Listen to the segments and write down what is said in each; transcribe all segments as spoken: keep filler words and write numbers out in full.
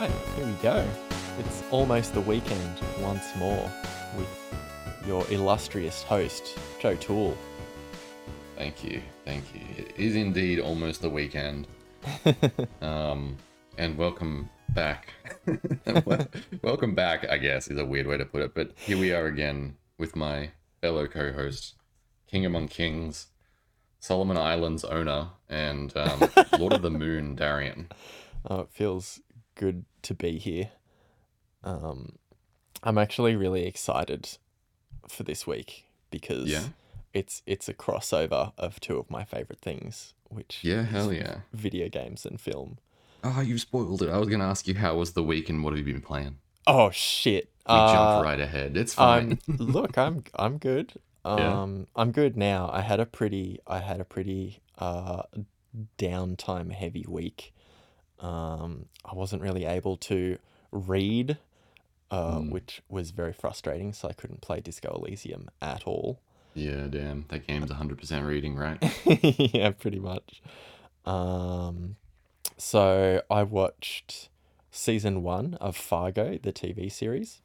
right, here we go. It's almost the weekend once more with your illustrious host, Joe Tool. Thank you, thank you. It is indeed almost the weekend. um, and welcome back. Welcome back, I guess, is a weird way to put it. But here we are again with my fellow co-host, King Among Kings, Solomon Island's owner, and um, Lord of the Moon, Darian. Oh, it feels good to be here. Um, I'm actually really excited for this week because yeah. it's it's a crossover of two of my favorite things, which yeah, hell yeah, video games and film. Oh, you've spoiled it. I was going to ask you how was the week and what have you been playing? Oh shit, you uh, jumped right ahead. It's fine. Um, look, I'm I'm good. Um, yeah. I'm good now. I had a pretty I had a pretty uh downtime heavy week. Um, I wasn't really able to read. Uh, mm. Which was very frustrating, so I couldn't play Disco Elysium at all. Yeah, damn. That game's one hundred percent reading, right? Yeah, pretty much. Um, so I watched season one of Fargo, the T V series,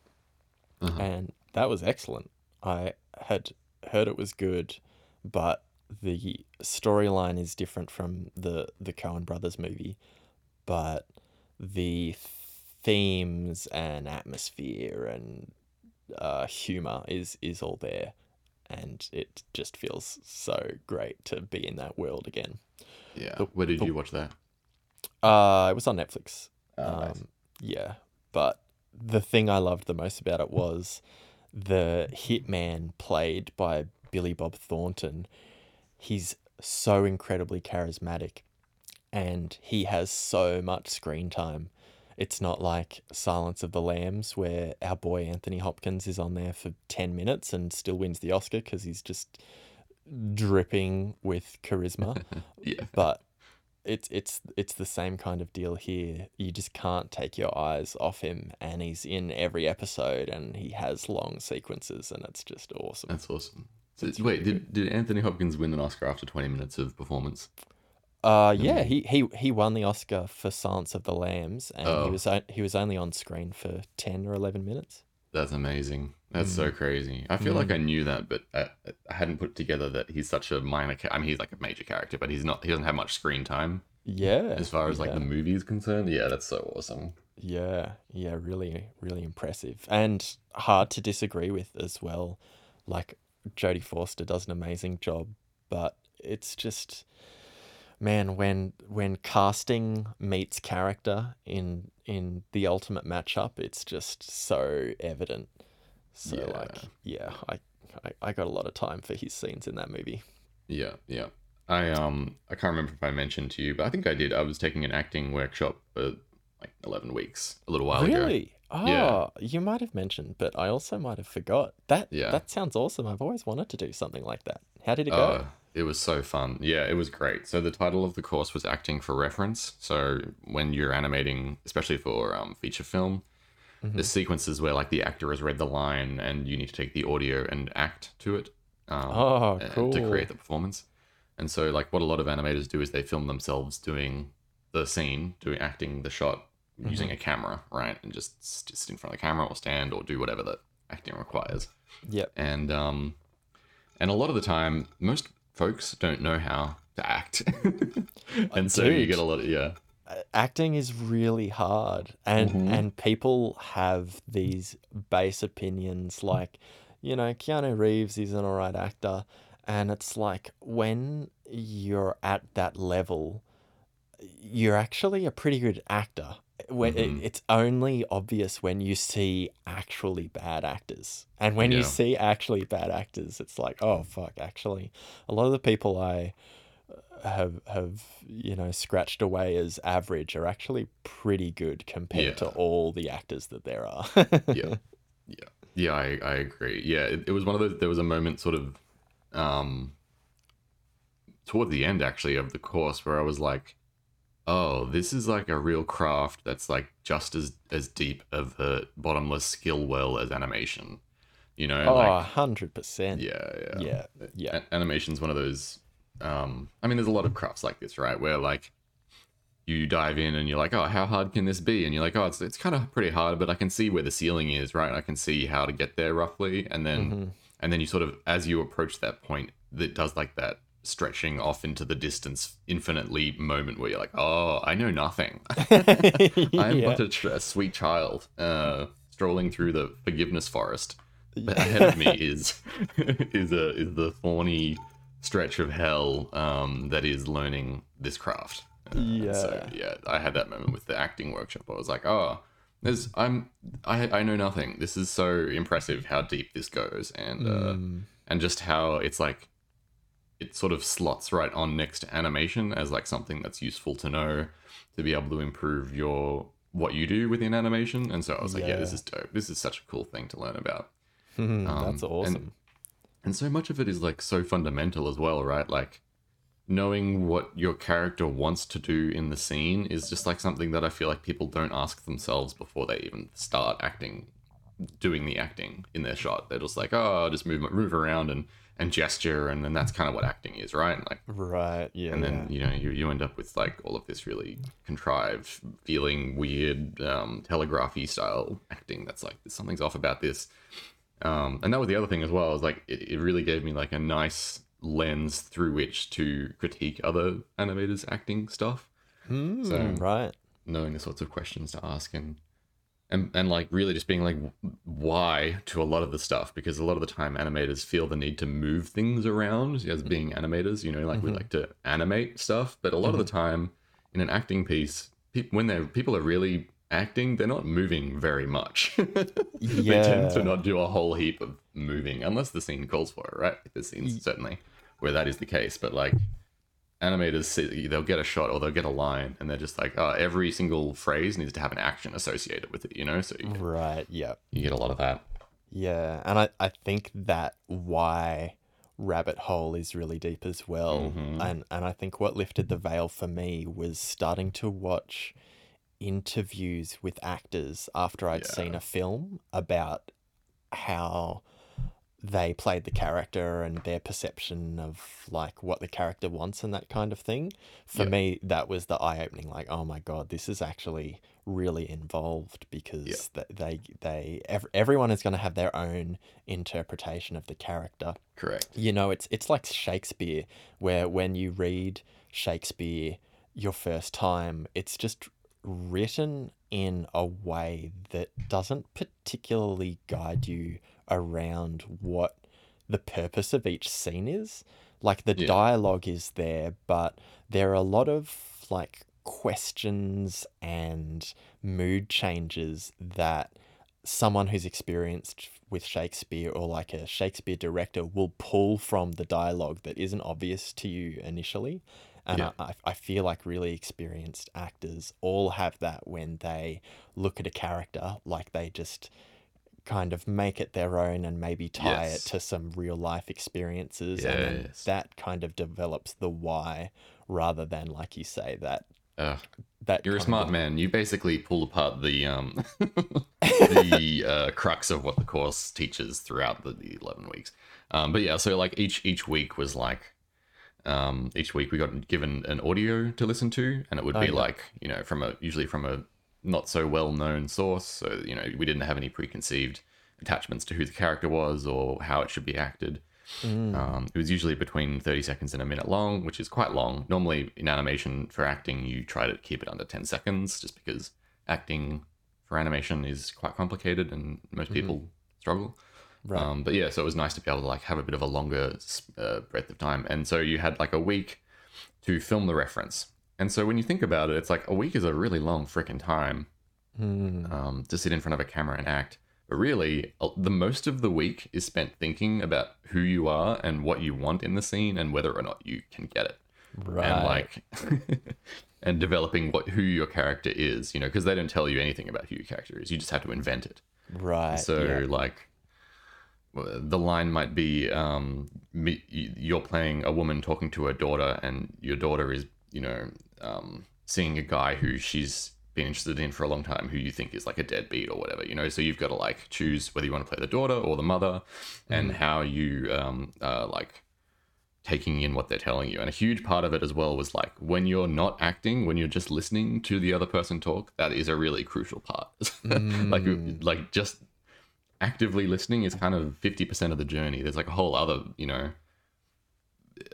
uh-huh. and that was excellent. I had heard it was good, but the storyline is different from the, the Coen Brothers movie, but the... Th- themes and atmosphere and uh, humor is is all there, and it just feels so great to be in that world again. Yeah. The, Where did the, you watch that? Uh, it was on Netflix. Oh, um, nice. Yeah. But the thing I loved the most about it was the hitman played by Billy Bob Thornton. He's so incredibly charismatic, and he has so much screen time. It's not like Silence of the Lambs where our boy Anthony Hopkins is on there for ten minutes and still wins the Oscar because he's just dripping with charisma. Yeah. But it's it's it's the same kind of deal here. You just can't take your eyes off him, and he's in every episode and he has long sequences, and it's just awesome. That's awesome. So, it's wait, really did, did Anthony Hopkins win an Oscar after twenty minutes of performance? Uh yeah, he, he he won the Oscar for Silence of the Lambs, and oh. he was he was only on screen for ten or eleven minutes. That's amazing. That's mm. so crazy. I feel mm. like I knew that, but I, I hadn't put together that he's such a minor. Ca- I mean, he's like a major character, but he's not. He doesn't have much screen time. Yeah. As far as yeah. like the movie is concerned, yeah, that's so awesome. Yeah, yeah, really, really impressive, and hard to disagree with as well. Like Jodie Foster does an amazing job, but it's just. Man, when when casting meets character in in the ultimate matchup, it's just so evident. So yeah. like, yeah, I, I I got a lot of time for his scenes in that movie. Yeah, yeah. I um I can't remember if I mentioned to you, but I think I did. I was taking an acting workshop for like eleven weeks a little while really? ago. Really? Oh, yeah. You might have mentioned, but I also might have forgot. That yeah. that sounds awesome. I've always wanted to do something like that. How did it go? Uh, It was so fun. Yeah, it was great. So the title of the course was Acting for Reference. So when you're animating, especially for um, feature film, mm-hmm. the sequences where like the actor has read the line and you need to take the audio and act to it um, oh, cool. to create the performance. And so like what a lot of animators do is they film themselves doing the scene, doing acting the shot mm-hmm. using a camera, right? And just, just sit in front of the camera or stand or do whatever the acting requires. Yep. And, um, and a lot of the time, most... folks don't know how to act. And so Dude, you get a lot of, yeah. Acting is really hard. And mm-hmm. and people have these base opinions like, you know, Keanu Reeves is an all right actor. And it's like when you're at that level, you're actually a pretty good actor. When mm-hmm. it, it's only obvious when you see actually bad actors, and when yeah. you see actually bad actors, it's like, oh fuck, actually a lot of the people I have have you know scratched away as average are actually pretty good compared yeah. to all the actors that there are. yeah yeah yeah I, I agree. Yeah, it, it was one of those. There was a moment sort of um toward the end actually of the course where I was like, oh, this is like a real craft that's like just as, as deep of a bottomless skill well as animation, you know? Oh, like, one hundred percent. Yeah, yeah. Yeah, yeah. A- animation's one of those... Um, I mean, there's a lot of crafts like this, right? Where like you dive in and you're like, oh, how hard can this be? And you're like, oh, it's it's kind of pretty hard, but I can see where the ceiling is, right? I can see how to get there roughly. And then mm-hmm. and then you sort of, as you approach that point, that does like that stretching off into the distance infinitely moment where you're like, oh, I know nothing. I'm yeah. but a, a sweet child uh, strolling through the forgiveness forest. But ahead of me is is a is the thorny stretch of hell um, that is learning this craft. Uh, yeah. So, yeah, I had that moment with the acting workshop. I was like, oh, there's I'm I I know nothing. This is so impressive how deep this goes, and mm. uh, and just how it's like it sort of slots right on next to animation as like something that's useful to know to be able to improve your what you do within animation. And so I was like, yeah, yeah this is dope. This is such a cool thing to learn about. um, that's awesome. And, and so much of it is like so fundamental as well, right? Like knowing what your character wants to do in the scene is just like something that I feel like people don't ask themselves before they even start acting, doing the acting in their shot. They're just like, oh, just move move around and, and gesture, and then that's kind of what acting is, right? And like, right, yeah. And then, you know, you, you end up with like all of this really contrived, feeling weird, um, telegraphy style acting that's like, something's off about this. Um, and that was the other thing as well, is like, it, it really gave me like a nice lens through which to critique other animators' acting stuff. Mm, so right, knowing the sorts of questions to ask and and and like really just being like why to a lot of the stuff, because a lot of the time animators feel the need to move things around as being animators, you know, like mm-hmm. we like to animate stuff, but a lot mm-hmm. of the time in an acting piece, pe- when they're people are really acting, they're not moving very much. yeah. They tend to not do a whole heap of moving unless the scene calls for it, right? The scenes certainly where that is the case, but like animators see, they'll get a shot or they'll get a line and they're just like, oh, every single phrase needs to have an action associated with it, you know? So you get, right, yeah, you get a lot of that. Yeah, and I, I think that why rabbit hole is really deep as well. Mm-hmm. And and I think what lifted the veil for me was starting to watch interviews with actors after I'd yeah. seen a film about how they played the character and their perception of like what the character wants and that kind of thing. For yeah. me, that was the eye-opening, like, oh my God, this is actually really involved, because yeah. they, they, ev- everyone is going to have their own interpretation of the character. Correct. You know, it's, it's like Shakespeare, where when you read Shakespeare your first time, it's just written in a way that doesn't particularly guide you around what the purpose of each scene is. Like the yeah. dialogue is there, but there are a lot of like questions and mood changes that someone who's experienced with Shakespeare or like a Shakespeare director will pull from the dialogue that isn't obvious to you initially. And yeah. I, I feel like really experienced actors all have that when they look at a character, like they just kind of make it their own and maybe tie yes. it to some real life experiences. Yes. And then that kind of develops the why rather than, like you say, that. Uh, that you're a smart of... man. You basically pull apart the um, the uh, crux of what the course teaches throughout the, the eleven weeks. Um, but yeah, so like each each week was like. Um, each week we got given an audio to listen to, and it would oh, be yeah. like, you know, from a usually from a not so well-known source. So, you know, we didn't have any preconceived attachments to who the character was or how it should be acted. Mm. Um, it was usually between thirty seconds and a minute long, which is quite long. Normally in animation for acting, you try to keep it under ten seconds, just because acting for animation is quite complicated and most mm-hmm. people struggle. Right. Um, but yeah, so it was nice to be able to like have a bit of a longer uh, breadth of time. And so you had like a week to film the reference. And so when you think about it, it's like a week is a really long freaking time mm. um, to sit in front of a camera and act. But really, the most of the week is spent thinking about who you are and what you want in the scene and whether or not you can get it. Right. And like, and developing what who your character is, you know, because they don't tell you anything about who your character is. You just have to invent it. Right. So yeah. like. The line might be, um, you're playing a woman talking to her daughter, and your daughter is, you know, um, seeing a guy who she's been interested in for a long time, who you think is like a deadbeat or whatever, you know. So you've got to like choose whether you want to play the daughter or the mother, and mm. how you um, uh, like taking in what they're telling you. And a huge part of it as well was like, when you're not acting, when you're just listening to the other person talk, that is a really crucial part. mm. like like just actively listening is kind of fifty percent of the journey. There's like a whole other, you know,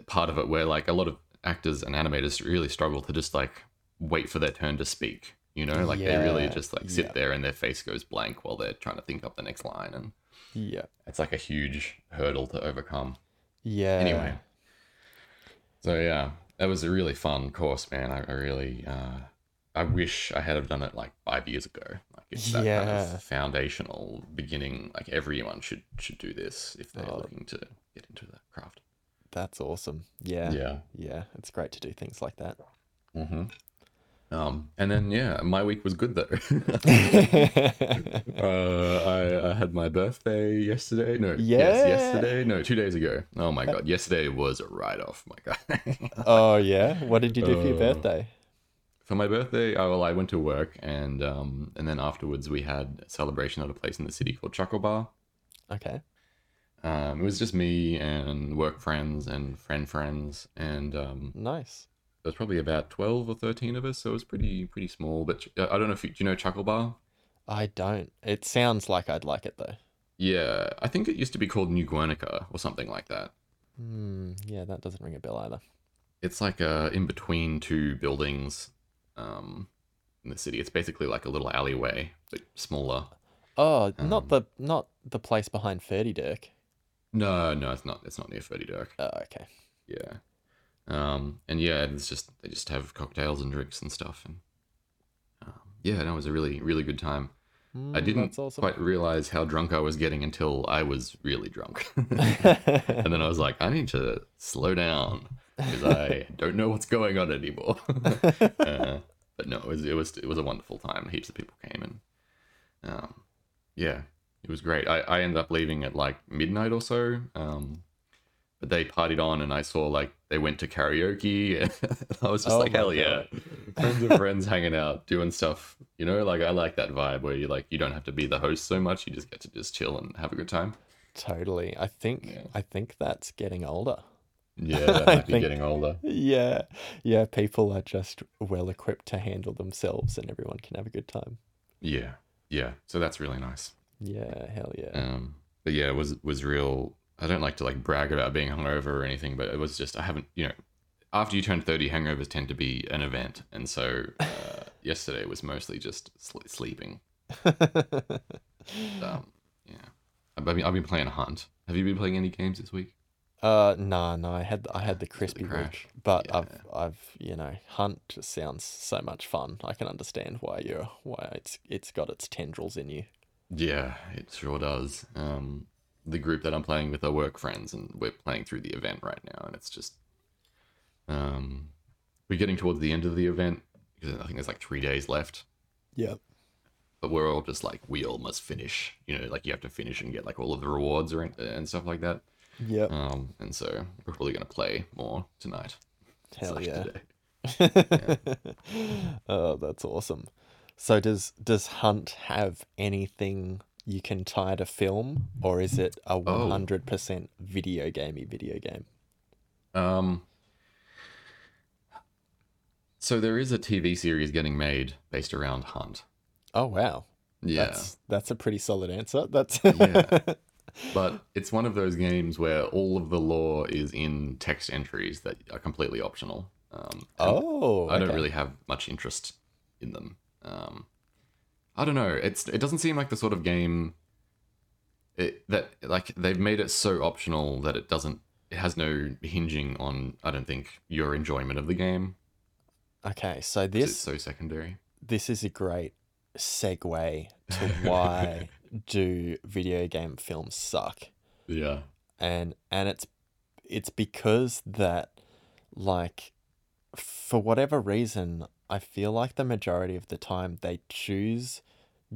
part of it where like a lot of actors and animators really struggle to just like wait for their turn to speak, you know, like yeah. they really just like sit yeah. there and their face goes blank while they're trying to think up the next line. And yeah, it's like a huge hurdle to overcome. Yeah. Anyway. So yeah, that was a really fun course, man. I, I really, uh, I wish I had have done it like five years ago. Like it's that yeah. kind of foundational beginning. Like everyone should should do this if they're oh. looking to get into the craft. That's awesome. Yeah. Yeah. Yeah. It's great to do things like that. Mm-hmm. Um, and then yeah, my week was good though. uh, I, I had my birthday yesterday. No, yeah. yes, yesterday. No, two days ago. Oh my god, yesterday was a write-off, my guy. Oh yeah, what did you do uh, for your birthday? For my birthday, I, well, I went to work, and um, and then afterwards we had a celebration at a place in the city called Chuckle Bar. Okay. Um, it was just me and work friends and friend friends, and um, nice. There's probably about twelve or thirteen of us, so it was pretty pretty small. But I don't know if you, do you know Chuckle Bar? I don't. It sounds like I'd like it though. Yeah, I think it used to be called New Guernica or something like that. Mm, yeah, that doesn't ring a bell either. It's like a in between two buildings, um, in the city. It's basically like a little alleyway, but smaller. Oh, um, not the not the place behind thirty Dirk. No, no, it's not. It's not near thirty Dirk. Oh, okay. Yeah. Um, and yeah, it's just, they just have cocktails and drinks and stuff. And, um, yeah, that was a really, really good time. Mm, I didn't awesome. quite realize how drunk I was getting until I was really drunk. And then I was like, I need to slow down because I don't know what's going on anymore. uh, but no, it was, it was, it was a wonderful time. Heaps of people came and, um, yeah, it was great. I, I ended up leaving at like midnight or so. Um, But they partied on, and I saw like they went to karaoke, and I was just oh like, hell yeah, friends of friends hanging out, doing stuff. You know, like I like that vibe where you like you don't have to be the host so much; you just get to just chill and have a good time. Totally, I think yeah. I think that's getting older. Yeah, that might be think, getting older. Yeah, yeah, people are just well equipped to handle themselves, and everyone can have a good time. Yeah, yeah. So that's really nice. Yeah, hell yeah. Um, but yeah, it was was real. I don't like to like brag about being hungover or anything, but it was just, I haven't, you know, after you turn thirty, hangovers tend to be an event. And so uh, yesterday was mostly just sl- sleeping. um, yeah. I've been, I've been playing Hunt. Have you been playing any games this week? Uh, no, no, I had, I had the crispy week, but yeah. I've, I've, you know, Hunt just sounds so much fun. I can understand why you're, why it's, it's got its tendrils in you. Yeah, it sure does. Um, the group that I'm playing with are work friends, and we're playing through the event right now, and it's just um we're getting towards the end of the event because I think there's like three days left. Yeah, but we're all just like, we all must finish, you know, like you have to finish and get like all of the rewards or and stuff like that. Yeah. Um and so we're probably going to play more tonight. Hell yeah. Yeah. Oh, that's awesome. So does does Hunt have anything you can tie to film, or is it a one hundred percent oh. video gamey video game? Um. So there is a T V series getting made based around Hunt. Oh wow! Yeah, that's, that's a pretty solid answer. That's yeah. But it's one of those games where all of the lore is in text entries that are completely optional. Um, oh, I okay. don't really have much interest in them. Um. I don't know. It's it doesn't seem like the sort of game it, that like they've made it so optional that it doesn't it has no hinging on, I don't think, your enjoyment of the game. Okay, so this is so secondary. This is a great segue to why do video game films suck? Yeah. And and it's it's because that like for whatever reason I feel like the majority of the time they choose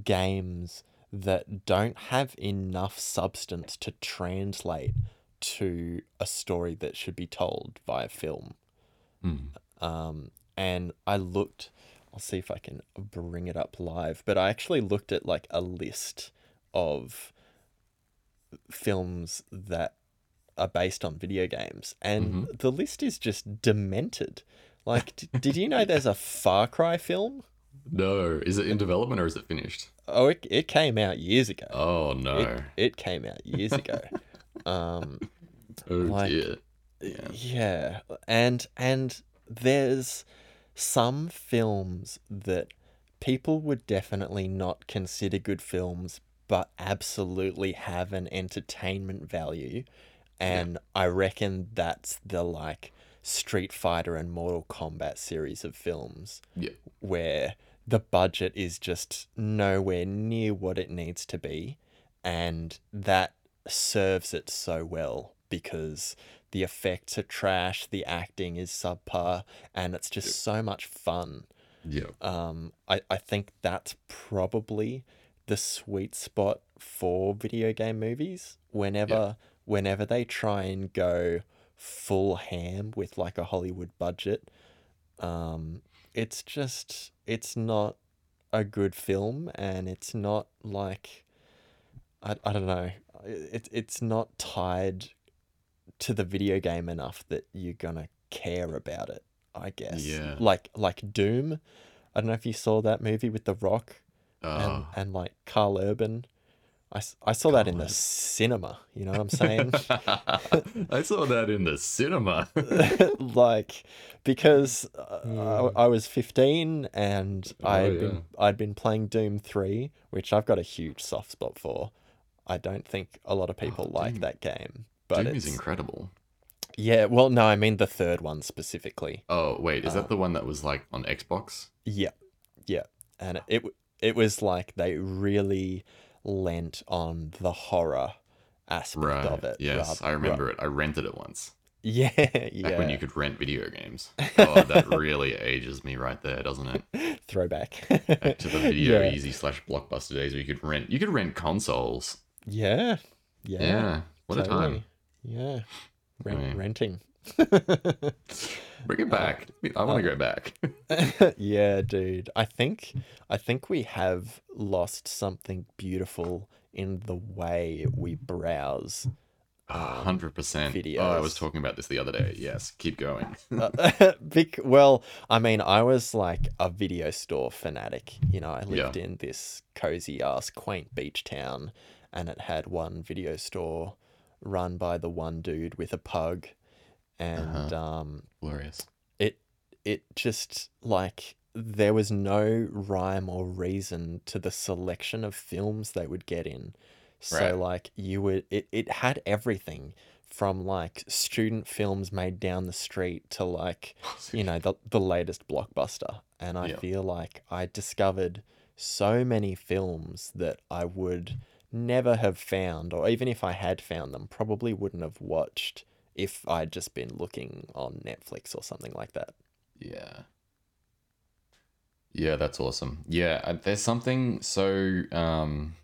games that don't have enough substance to translate to a story that should be told via film. Mm. Um, and I looked, I'll see if I can bring it up live, but I actually looked at like a list of films that are based on video games, and mm-hmm. the list is just demented. Like, d- did you know there's a Far Cry film? No. Is it in development or is it finished? Oh, it it came out years ago. Oh, no. It, it came out years ago. um, oh, like, dear. Yeah. yeah. And and there's some films that people would definitely not consider good films, but absolutely have an entertainment value. And yeah. I reckon that's the, like, Street Fighter and Mortal Kombat series of films, yeah. where the budget is just nowhere near what it needs to be, and that serves it so well because the effects are trash, the acting is subpar, and it's just yeah. so much fun. Yeah. Um, I, I think that's probably the sweet spot for video game movies. Whenever yeah. whenever they try and go full ham with like a Hollywood budget, um it's just it's not a good film, and it's not like I, I don't know it's it's not tied to the video game enough that you're gonna care about it, I guess. Yeah. Like like Doom. I don't know if you saw that movie with The Rock oh. and, and like Carl Urban. I, I saw God. that in the cinema, you know what I'm saying? I saw that in the cinema. Like, because uh, mm. I, I was fifteen and oh, I'd, yeah. been, I'd been playing Doom three, which I've got a huge soft spot for. I don't think a lot of people oh, like Doom. that game. But Doom it's, is incredible. Yeah, well, no, I mean the third one specifically. Oh, wait, is um, that the one that was like on Xbox? Yeah, yeah. And it it was like they really lent on the horror aspect right. of it. Yes, rather, I remember right. it. I rented it once. Yeah, yeah. Back when you could rent video games. Oh, that really ages me right there, doesn't it? Throwback. Back to the Video yeah. Easy slash Blockbuster days where you could rent. You could rent consoles. Yeah, yeah. Yeah, what totally. a time. Yeah, Ren- I mean, renting. Bring it back. Uh, I want to uh, go back. Yeah, dude. I think I think we have lost something beautiful in the way we browse. A hundred percent. Oh, I was talking about this the other day. Yes, keep going. uh, big, well, I mean, I was like a video store fanatic. You know, I lived yeah. in this cozy ass quaint beach town, and it had one video store run by the one dude with a pug. And uh-huh. um, glorious. It it just like there was no rhyme or reason to the selection of films they would get in. So right. like you would it, it had everything from like student films made down the street to like you know the the latest Blockbuster. And I yeah. feel like I discovered so many films that I would never have found, or even if I had found them, probably wouldn't have watched if I'd just been looking on Netflix or something like that. Yeah. Yeah, that's awesome. Yeah, there's something so um,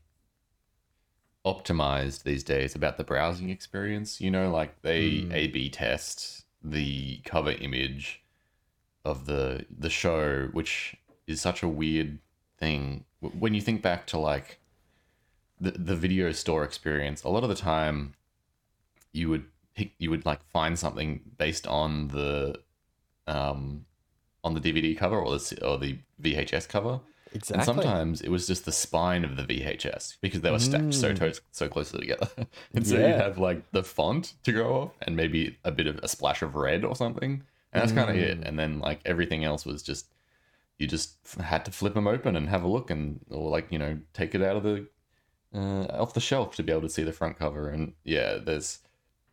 optimized these days about the browsing experience. You know, like they mm. A B test the cover image of the the show, which is such a weird thing. When you think back to like the, the video store experience, a lot of the time you would you would like find something based on the um on the D V D cover or the or the V H S cover. Exactly. And sometimes it was just the spine of the V H S because they were stacked mm. so to- so closely together. And so yeah. you'd have like the font to go off and maybe a bit of a splash of red or something. And that's mm. kind of it. And then like everything else was just you just had to flip them open and have a look and or like, you know, take it out of the uh, off the shelf to be able to see the front cover. And yeah, there's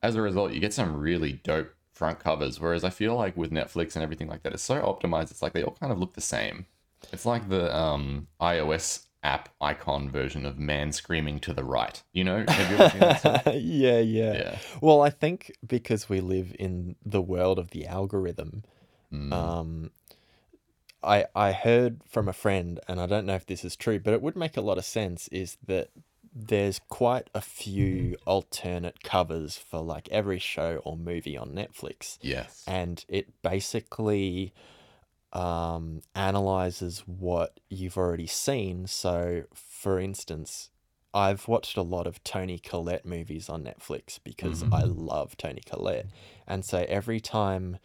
as a result, you get some really dope front covers. Whereas I feel like with Netflix and everything like that, it's so optimized. It's like they all kind of look the same. It's like the um, iOS app icon version of man screaming to the right. You know? Have you ever seen that stuff? yeah, yeah, yeah. Well, I think because we live in the world of the algorithm, mm. um, I I heard from a friend, and I don't know if this is true, but it would make a lot of sense, is that there's quite a few alternate covers for like every show or movie on Netflix. Yes. And it basically um, analyzes what you've already seen. So for instance, I've watched a lot of Toni Collette movies on Netflix because mm-hmm. I love Toni Collette. And so every time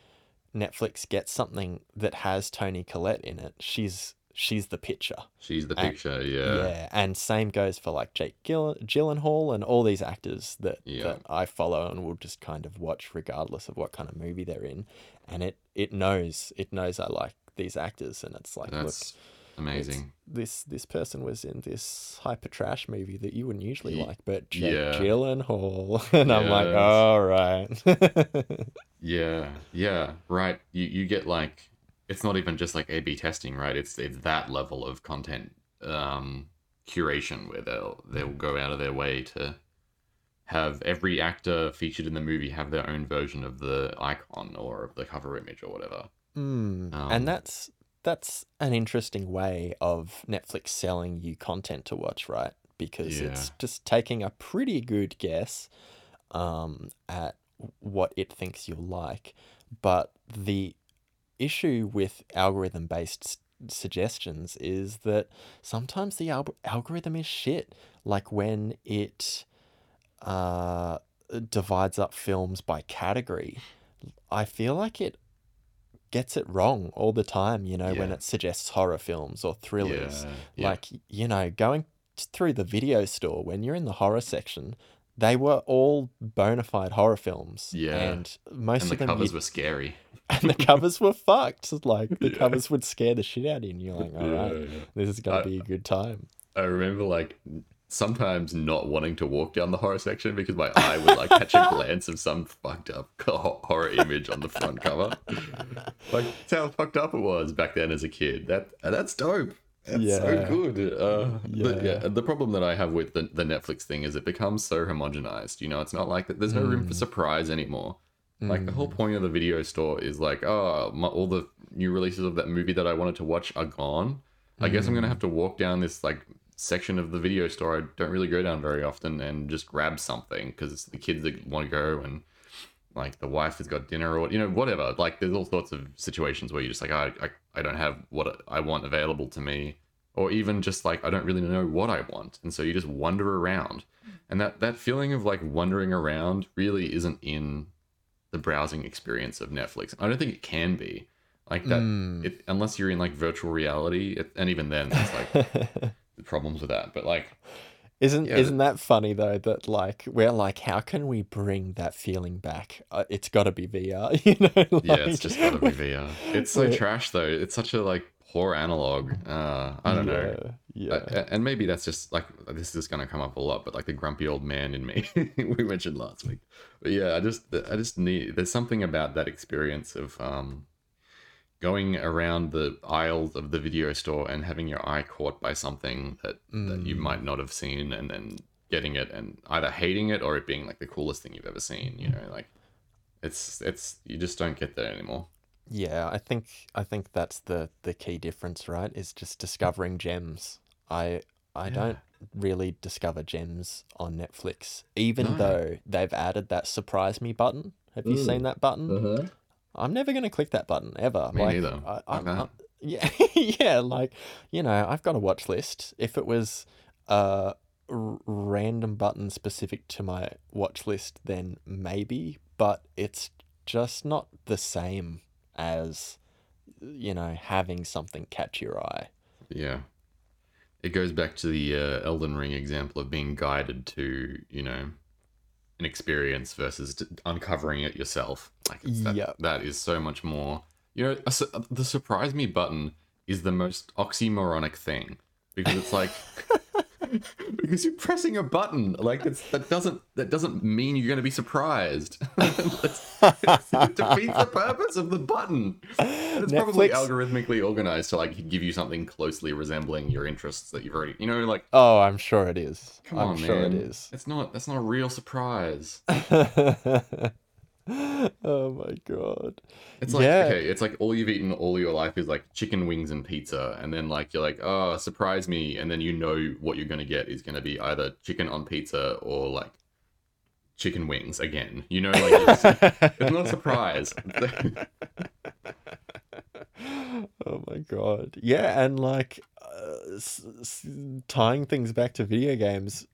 Netflix gets something that has Toni Collette in it, she's she's the picture. She's the and, picture, yeah. Yeah, and same goes for like Jake Gill- Gyllenhaal and all these actors that, yeah. that I follow and will just kind of watch regardless of what kind of movie they're in. And it, it knows, it knows I like these actors, and it's like, That's... look... amazing. This this person was in this hyper trash movie that you wouldn't usually like, but Jake yeah. Gyllenhaal, and yeah, I'm like, all right. yeah, yeah, right. You you get like, it's not even just like A B testing, right? It's it's that level of content um, curation where they'll they'll go out of their way to have every actor featured in the movie have their own version of the icon or of the cover image or whatever. Mm, um, and that's. That's an interesting way of Netflix selling you content to watch, right? Because yeah. it's just taking a pretty good guess um, at what it thinks you'll like. But the issue with algorithm-based s- suggestions is that sometimes the al- algorithm is shit. Like when it uh, divides up films by category, I feel like it gets it wrong all the time, you know, yeah. when it suggests horror films or thrillers. Yeah. Like, yeah. you know, going through the video store, when you're in the horror section, they were all bona fide horror films. Yeah. And most and of the them... the covers you'd... were scary. And the covers were fucked. Like, the yeah. covers would scare the shit out of you. And you're like, all right, yeah, yeah. this is going to be a good time. I remember, like... sometimes not wanting to walk down the horror section because my eye would like catch a glance of some fucked up horror image on the front cover. Like, that's how fucked up it was back then as a kid. That that's dope. That's yeah. so good. Uh, yeah. The, yeah, the problem that I have with the, the Netflix thing is it becomes so homogenized. You know, it's not like that. There's no mm. room for surprise anymore. Like, the whole point of the video store is like, oh, my, all the new releases of that movie that I wanted to watch are gone. I mm. guess I'm going to have to walk down this, like, section of the video store I don't really go down very often and just grab something because it's the kids that want to go and like the wife has got dinner or you know whatever. Like there's all sorts of situations where you're just like oh, I I don't have what I want available to me, or even just like I don't really know what I want, and so you just wander around, and that that feeling of like wandering around really isn't in the browsing experience of Netflix. I don't think it can be like that mm. it, unless you're in like virtual reality, it, and even then it's like. Problems with that, but like isn't yeah, isn't that funny though that like we're like how can we bring that feeling back? Uh, it's got to be V R, you know, like, yeah it's just got to be V R. It's so trash though, it's such a like poor analog. uh I don't yeah, know yeah uh, and maybe that's just like this is going to come up a lot, but like the grumpy old man in me we mentioned last week. But yeah I just I just need there's something about that experience of um going around the aisles of the video store and having your eye caught by something that, mm. that you might not have seen, and then getting it and either hating it or it being like the coolest thing you've ever seen, you know, like it's, it's, you just don't get that anymore. Yeah. I think, I think that's the, the key difference, right? Is just discovering gems. I, I yeah. don't really discover gems on Netflix, even no. though they've added that surprise me button. Have Ooh. You seen that button? Uh-huh. I'm never going to click that button ever. Me like, neither. I, I, okay. I, yeah, yeah. Like, you know, I've got a watch list. If it was a r- random button specific to my watch list, then maybe. But it's just not the same as, you know, having something catch your eye. Yeah. It goes back to the uh, Elden Ring example of being guided to, you know, an experience versus uncovering it yourself. Like it's that, yep. that is so much more, you know, a, the surprise me button is the most oxymoronic thing because it's like, because you're pressing a button. Like it's, that doesn't, that doesn't mean you're going to be surprised. it's, it's, it defeats the purpose of the button. And it's Netflix. Probably algorithmically organized to like give you something closely resembling your interests that you've already, you know, like, oh, I'm sure it is. Come I'm on, sure man. It is. It's not, that's not a real surprise. Oh my god. It's like yeah. okay, it's like all you've eaten all your life is like chicken wings and pizza, and then like you're like, oh, surprise me, and then you know what you're gonna get is gonna be either chicken on pizza or like chicken wings again. You know, like it's, it's not a surprise. Oh my god. Yeah, and like uh, s- s- tying things back to video games,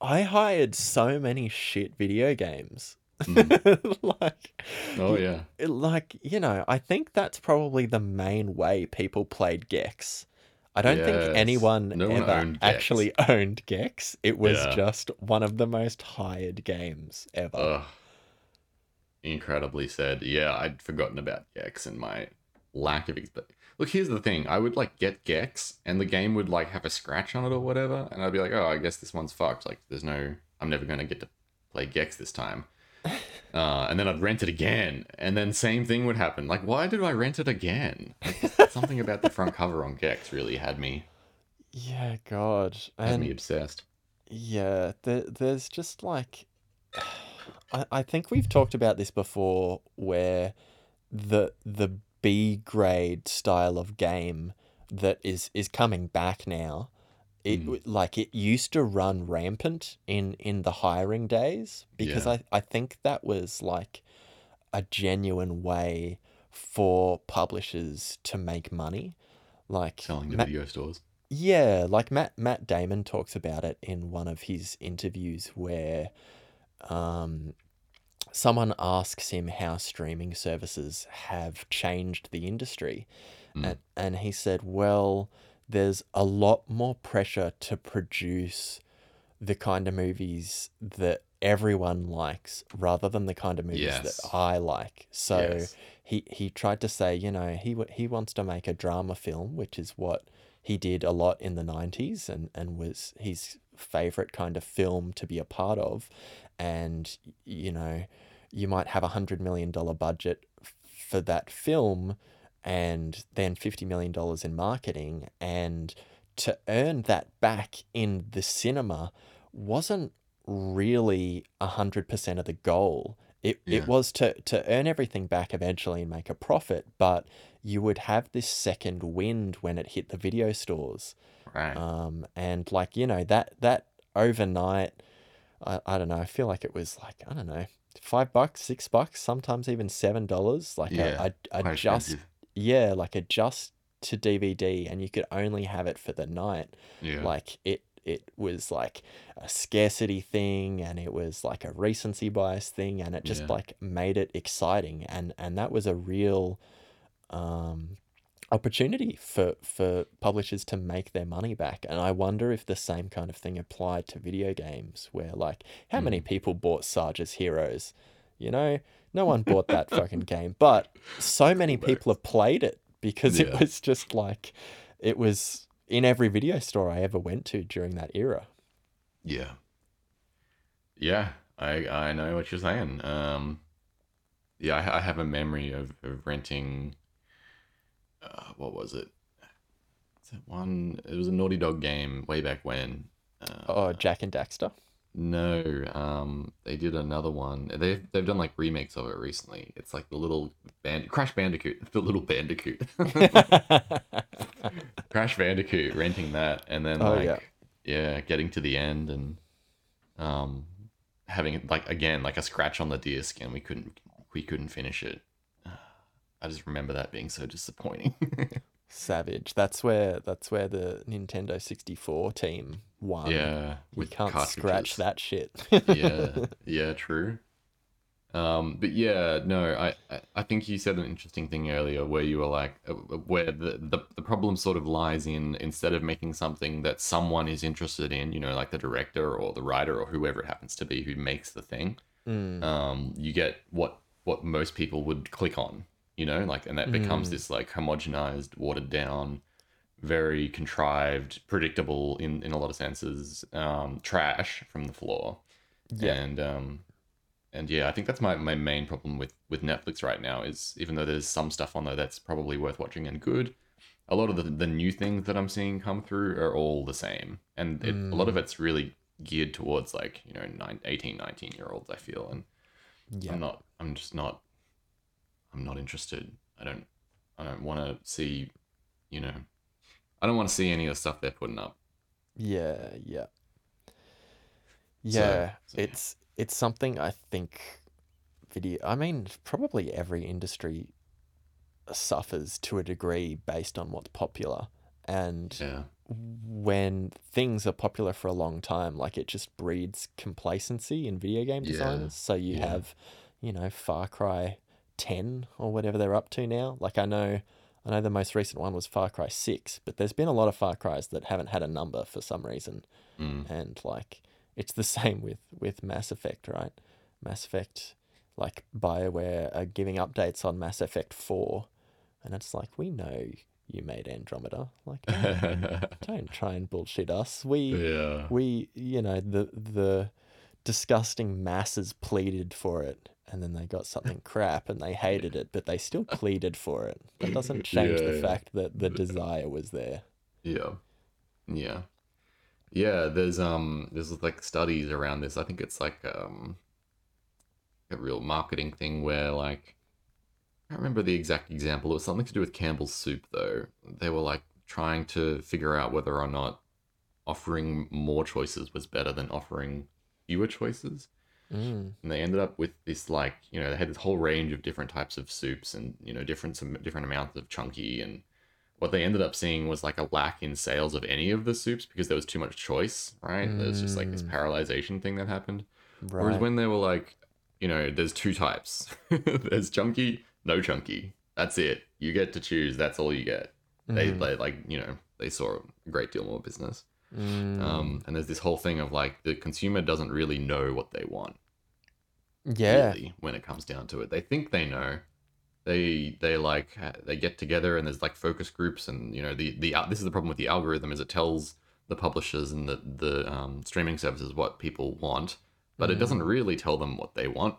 I hired so many shit video games. Mm. like, oh yeah. Like, you know, I think that's probably the main way people played Gex. I don't yes. think anyone no ever owned actually owned Gex. It was yeah. just one of the most hired games ever. Ugh. Incredibly said. Yeah, I'd forgotten about Gex and my lack of experience. Look, here's the thing. I would, like, get Gex, and the game would, like, have a scratch on it or whatever, and I'd be like, oh, I guess this one's fucked. Like, there's no... I'm never going to get to play Gex this time. Uh, and then I'd rent it again, and then same thing would happen. Like, why did I rent it again? Like, something about the front cover on Gex really had me... Yeah, God. Had and me obsessed. Yeah, there, there's just, like... I, I think we've talked about this before, where the the... B-grade style of game that is is coming back now. It mm. like it used to run rampant in, in the hiring days because yeah. I, I think that was like a genuine way for publishers to make money, like selling to Matt, video stores. Yeah, like Matt Matt Damon talks about it in one of his interviews where um. someone asks him how streaming services have changed the industry. Mm. And, and he said, well, there's a lot more pressure to produce the kind of movies that everyone likes rather than the kind of movies yes. that I like. So yes. he, he tried to say, you know, he, he wants to make a drama film, which is what he did a lot in the nineties and, and was his favorite kind of film to be a part of. And, you know, you might have a hundred million dollar budget f- for that film and then fifty million dollars in marketing. And to earn that back in the cinema wasn't really a hundred percent of the goal. It yeah. it was to, to earn everything back eventually and make a profit, but you would have this second wind when it hit the video stores. Right. Um, and like, you know, that, that overnight, I, I don't know, I feel like it was like, I don't know, five bucks, six bucks, sometimes even seven dollars. Like yeah, I, I, I just, yeah, like a just to D V D, and you could only have it for the night. Yeah. Like it, it was like a scarcity thing, and it was like a recency bias thing, and it just yeah. like made it exciting. And, and that was a real, um, opportunity for, for publishers to make their money back. And I wonder if the same kind of thing applied to video games, where like, how mm. many people bought Sarge's Heroes? You know, no one bought that fucking game, but so many people have played it because yeah. it was just like, it was in every video store I ever went to during that era. Yeah. Yeah. I, I know what you're saying. Um, yeah, I, I have a memory of, of renting, Uh, what was it? Is it one? It was a Naughty Dog game way back when. Uh, oh, Jack and Daxter. No, um, they did another one. They've they've done like remakes of it recently. It's like the little band Crash Bandicoot, the little Bandicoot. Crash Bandicoot. Renting that, and then oh, like yeah. yeah, getting to the end and um, having like again like a scratch on the disc, and we couldn't we couldn't finish it. I just remember that being so disappointing. Savage. That's where that's where the Nintendo sixty-four team won. Yeah, we can't cartridges. Scratch that shit. yeah, yeah, true. Um, but yeah, no, I, I think you said an interesting thing earlier where you were like, where the, the, the problem sort of lies in, instead of making something that someone is interested in, you know, like the director or the writer or whoever it happens to be who makes the thing, mm. um, you get what what most people would click on. You know, like, and that becomes mm. this like homogenized, watered down, very contrived, predictable in, in a lot of senses, um, trash from the floor. Yeah. And, um, and yeah, I think that's my, my main problem with, with Netflix right now is, even though there's some stuff on there that's probably worth watching and good, a lot of the, the new things that I'm seeing come through are all the same. And it, mm. a lot of it's really geared towards like, you know, nine, eighteen, nineteen year olds, I feel. And yeah. I'm not, I'm just not. I'm not interested. I don't, I don't want to see, you know, I don't want to see any of the stuff they're putting up. Yeah. Yeah. Yeah. So, so, it's, yeah. it's something I think video, I mean, probably every industry suffers to a degree based on what's popular. And yeah. when things are popular for a long time, like it just breeds complacency in video game designers. Yeah. So you yeah. have, you know, Far Cry ten or whatever they're up to now. Like I know, I know the most recent one was Far Cry six, but there's been a lot of Far Crys that haven't had a number for some reason. Mm. And like, it's the same with, with Mass Effect, right? Mass Effect, like BioWare are giving updates on Mass Effect four. And it's like, we know you made Andromeda. Like, don't, don't try and bullshit us. We, yeah. we, you know, the the disgusting masses pleaded for it, and then they got something crap, and they hated it, but they still pleaded for it. That doesn't change yeah. the fact that the desire was there. Yeah, yeah, yeah. There's um, there's like studies around this. I think it's like um, a real marketing thing where like. I can't remember the exact example. It was something to do with Campbell's soup, though. They were like trying to figure out whether or not offering more choices was better than offering fewer choices. Mm. And they ended up with this, like, you know, they had this whole range of different types of soups and, you know, different some different amounts of chunky. And what they ended up seeing was like a lack in sales of any of the soups because there was too much choice, right? Mm. There was just like this paralyzation thing that happened. Right. Whereas when they were like, you know, there's two types. There's chunky. No chunky. That's it. You get to choose. That's all you get. They, mm. they like, you know, they saw a great deal more business. Mm. Um, and there's this whole thing of like the consumer doesn't really know what they want. Yeah. Really, when it comes down to it, they think they know. They they like they get together and there's like focus groups and you know the the this is the problem with the algorithm is it tells the publishers and the the um, streaming services what people want. But it doesn't really tell them what they want.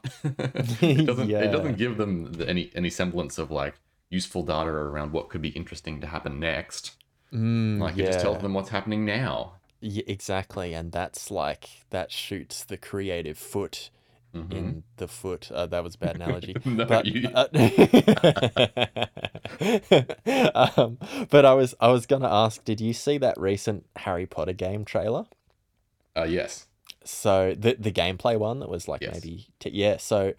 it doesn't. Yeah. It doesn't give them any any semblance of like useful data around what could be interesting to happen next. Mm, like it yeah. just tells them what's happening now. Yeah, exactly, and that's like that shoots the creative foot mm-hmm. in the foot. Uh, that was a bad analogy. no, but, you... uh... um, but I was I was gonna ask, did you see that recent Harry Potter game trailer? Uh, yes. So the the gameplay one that was like yes. maybe t- yeah. So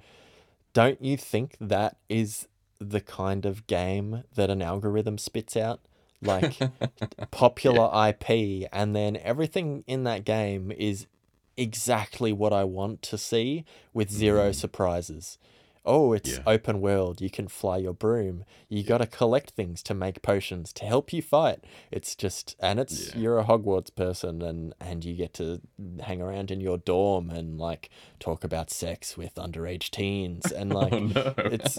don't you think that is the kind of game that an algorithm spits out, like popular yeah. I P, and then everything in that game is exactly what I want to see with zero mm. surprises. Oh, it's yeah. open world. You can fly your broom. You yeah. got to collect things to make potions to help you fight. It's just, and it's, yeah. you're a Hogwarts person and, and you get to hang around in your dorm and like talk about sex with underage teens and like, oh, no. it's,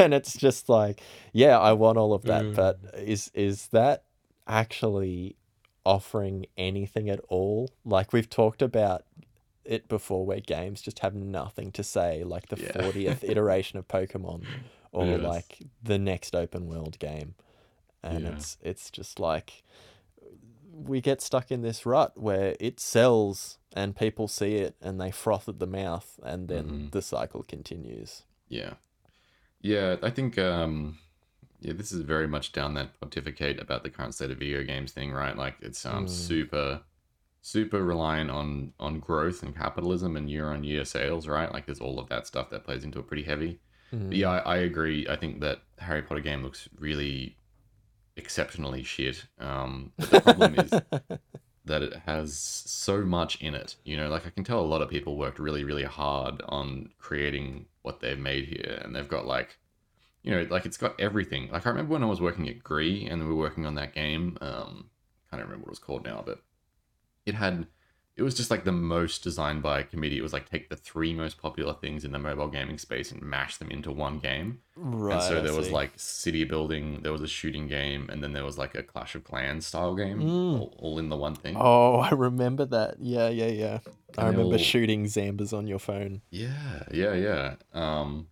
and it's just like, yeah, I want all of that. Mm. But is, is that actually offering anything at all? Like we've talked about it before where games just have nothing to say, like the yeah. fortieth iteration of Pokemon or yes. like the next open world game. And yeah. it's it's just like we get stuck in this rut where it sells and people see it and they froth at the mouth and then mm-hmm. the cycle continues. Yeah. Yeah, I think um yeah, this is very much down that pontificate about the current state of video games thing, right? Like it's um mm. super super reliant on, on growth and capitalism and year on year sales, right? Like there's all of that stuff that plays into it pretty heavy. Mm. But yeah, I, I agree. I think that Harry Potter game looks really exceptionally shit. Um, but the problem is that it has so much in it. You know, like I can tell a lot of people worked really, really hard on creating what they've made here. And they've got like, you know, like it's got everything. Like I remember when I was working at Gree and we were working on that game. Um, I can't remember what it was called now, but It had, it was just like the most designed by a committee. It was like take the three most popular things in the mobile gaming space and mash them into one game. Right. And so there was like city building, there was a shooting game, and then there was like a Clash of Clans style game, mm. all, all in the one thing. Oh, I remember that. Yeah, yeah, yeah. And I remember all... shooting Zambas on your phone. Yeah, yeah, yeah. Um,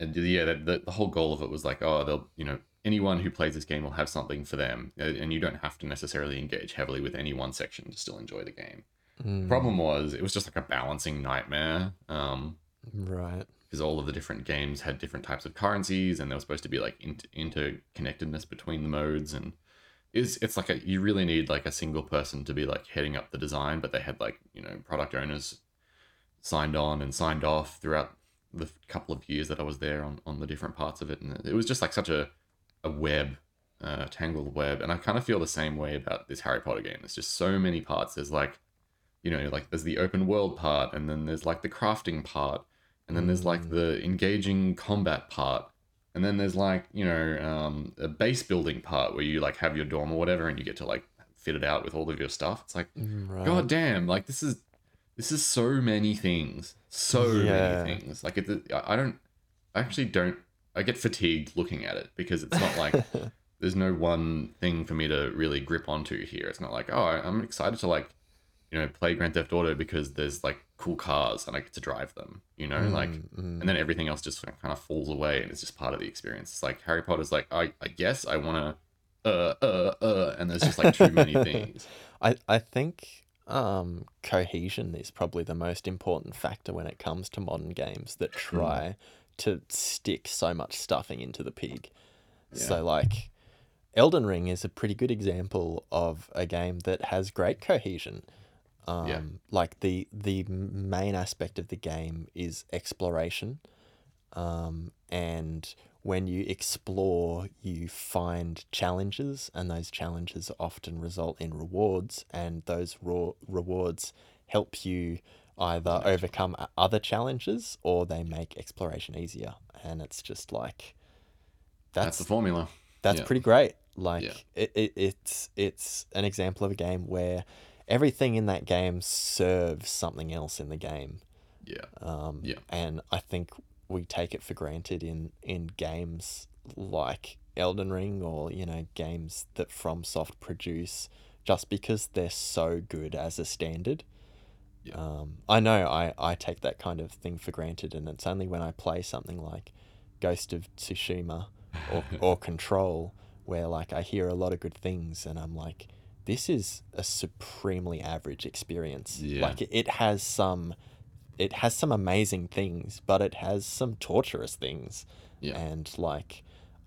and yeah, the, the whole goal of it was like, oh, they'll, you know, anyone who plays this game will have something for them, and you don't have to necessarily engage heavily with any one section to still enjoy the game. Mm. The problem was it was just like a balancing nightmare. Um, right. Because all of the different games had different types of currencies and there was supposed to be like in- interconnectedness between the modes. And it's, it's like a, you really need like a single person to be like heading up the design, but they had like, you know, product owners signed on and signed off throughout the couple of years that I was there on, on the different parts of it. And it was just like such a, a web uh, tangled web. And I kind of feel the same way about this Harry Potter game. There's just so many parts. There's like, you know, like there's the open world part, and then there's like the crafting part, and then there's like the engaging combat part. And then there's like, you know, um, a base building part where you like have your dorm or whatever, and you get to like fit it out with all of your stuff. It's like, right. God damn, like this is, this is so many things, so yeah. many things. Like it, I don't, I actually don't, I get fatigued looking at it because it's not like there's no one thing for me to really grip onto here. It's not like, oh, I'm excited to like, you know, play Grand Theft Auto because there's like cool cars and I get to drive them, you know, mm, like, mm. and then everything else just kind of falls away and it's just part of the experience. It's like Harry Potter's like, I, I guess I want to, uh, uh, uh, and there's just like too many things. I, I think um, cohesion is probably the most important factor when it comes to modern games that try mm. to stick so much stuffing into the pig. Yeah. So like Elden Ring is a pretty good example of a game that has great cohesion. Um, yeah. Like the the main aspect of the game is exploration, um, and when you explore, you find challenges, and those challenges often result in rewards, and those raw rewards help you either right. overcome other challenges, or they make exploration easier. And it's just like that's, that's the formula. That's yeah. pretty great. Like yeah. it, it, it's it's an example of a game where everything in that game serves something else in the game. Yeah. Um, yeah. And I think we take it for granted in, in games like Elden Ring, or, you know, games that FromSoft produce just because they're so good as a standard. Yeah. Um, I know I, I take that kind of thing for granted, and it's only when I play something like Ghost of Tsushima or, or Control where, like, I hear a lot of good things and I'm like, this is a supremely average experience. Yeah. Like it has some, it has some amazing things, but it has some torturous things. Yeah. And like,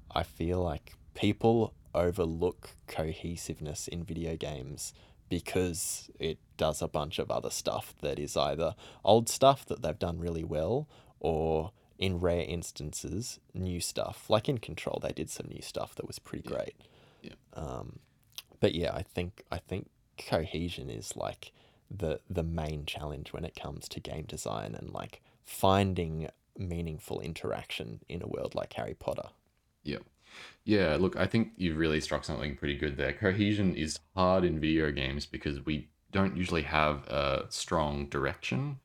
I feel like people overlook cohesiveness in video games because it does a bunch of other stuff that is either old stuff that they've done really well, or in rare instances, new stuff. Like in Control, they did some new stuff that was pretty yeah. great. Yeah. Um, But yeah, I think I think cohesion is like the the main challenge when it comes to game design, and like finding meaningful interaction in a world like Harry Potter. Yeah. Yeah, look, I think you've really struck something pretty good there. Cohesion is hard in video games because we don't usually have a strong direction.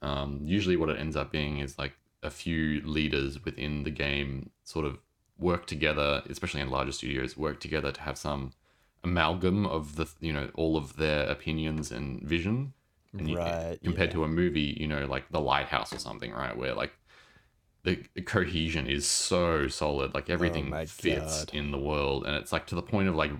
Um, usually what it ends up being is like a few leaders within the game sort of work together, especially in larger studios, work together to have some amalgam of the, you know, all of their opinions and vision, and right, you, compared yeah. to a movie, you know, like The Lighthouse or something, right, where like the, the cohesion is so solid, like everything oh fits God. in the world, and it's like to the point of like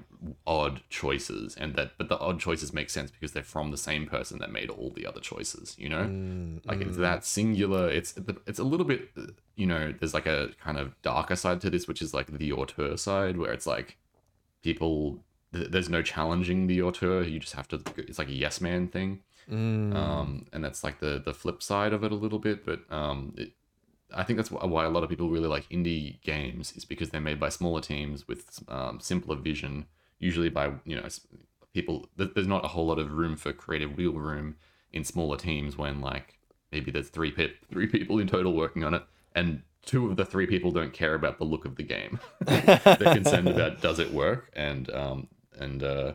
odd choices, and that but the odd choices make sense because they're from the same person that made all the other choices, you know, mm, like mm. it's that singular, it's it's a little bit, you know, there's like a kind of darker side to this, which is like the auteur side, where it's like people, there's no challenging the auteur, you just have to, it's like a yes man thing. mm. Um and that's like the the flip side of it a little bit, but um it, I think that's why a lot of people really like indie games, is because they're made by smaller teams with um simpler vision, usually by, you know, people, there's not a whole lot of room for creative wheel room in smaller teams when like maybe there's three pe- three people in total working on it, and two of the three people don't care about the look of the game. They're concerned about does it work, and um and uh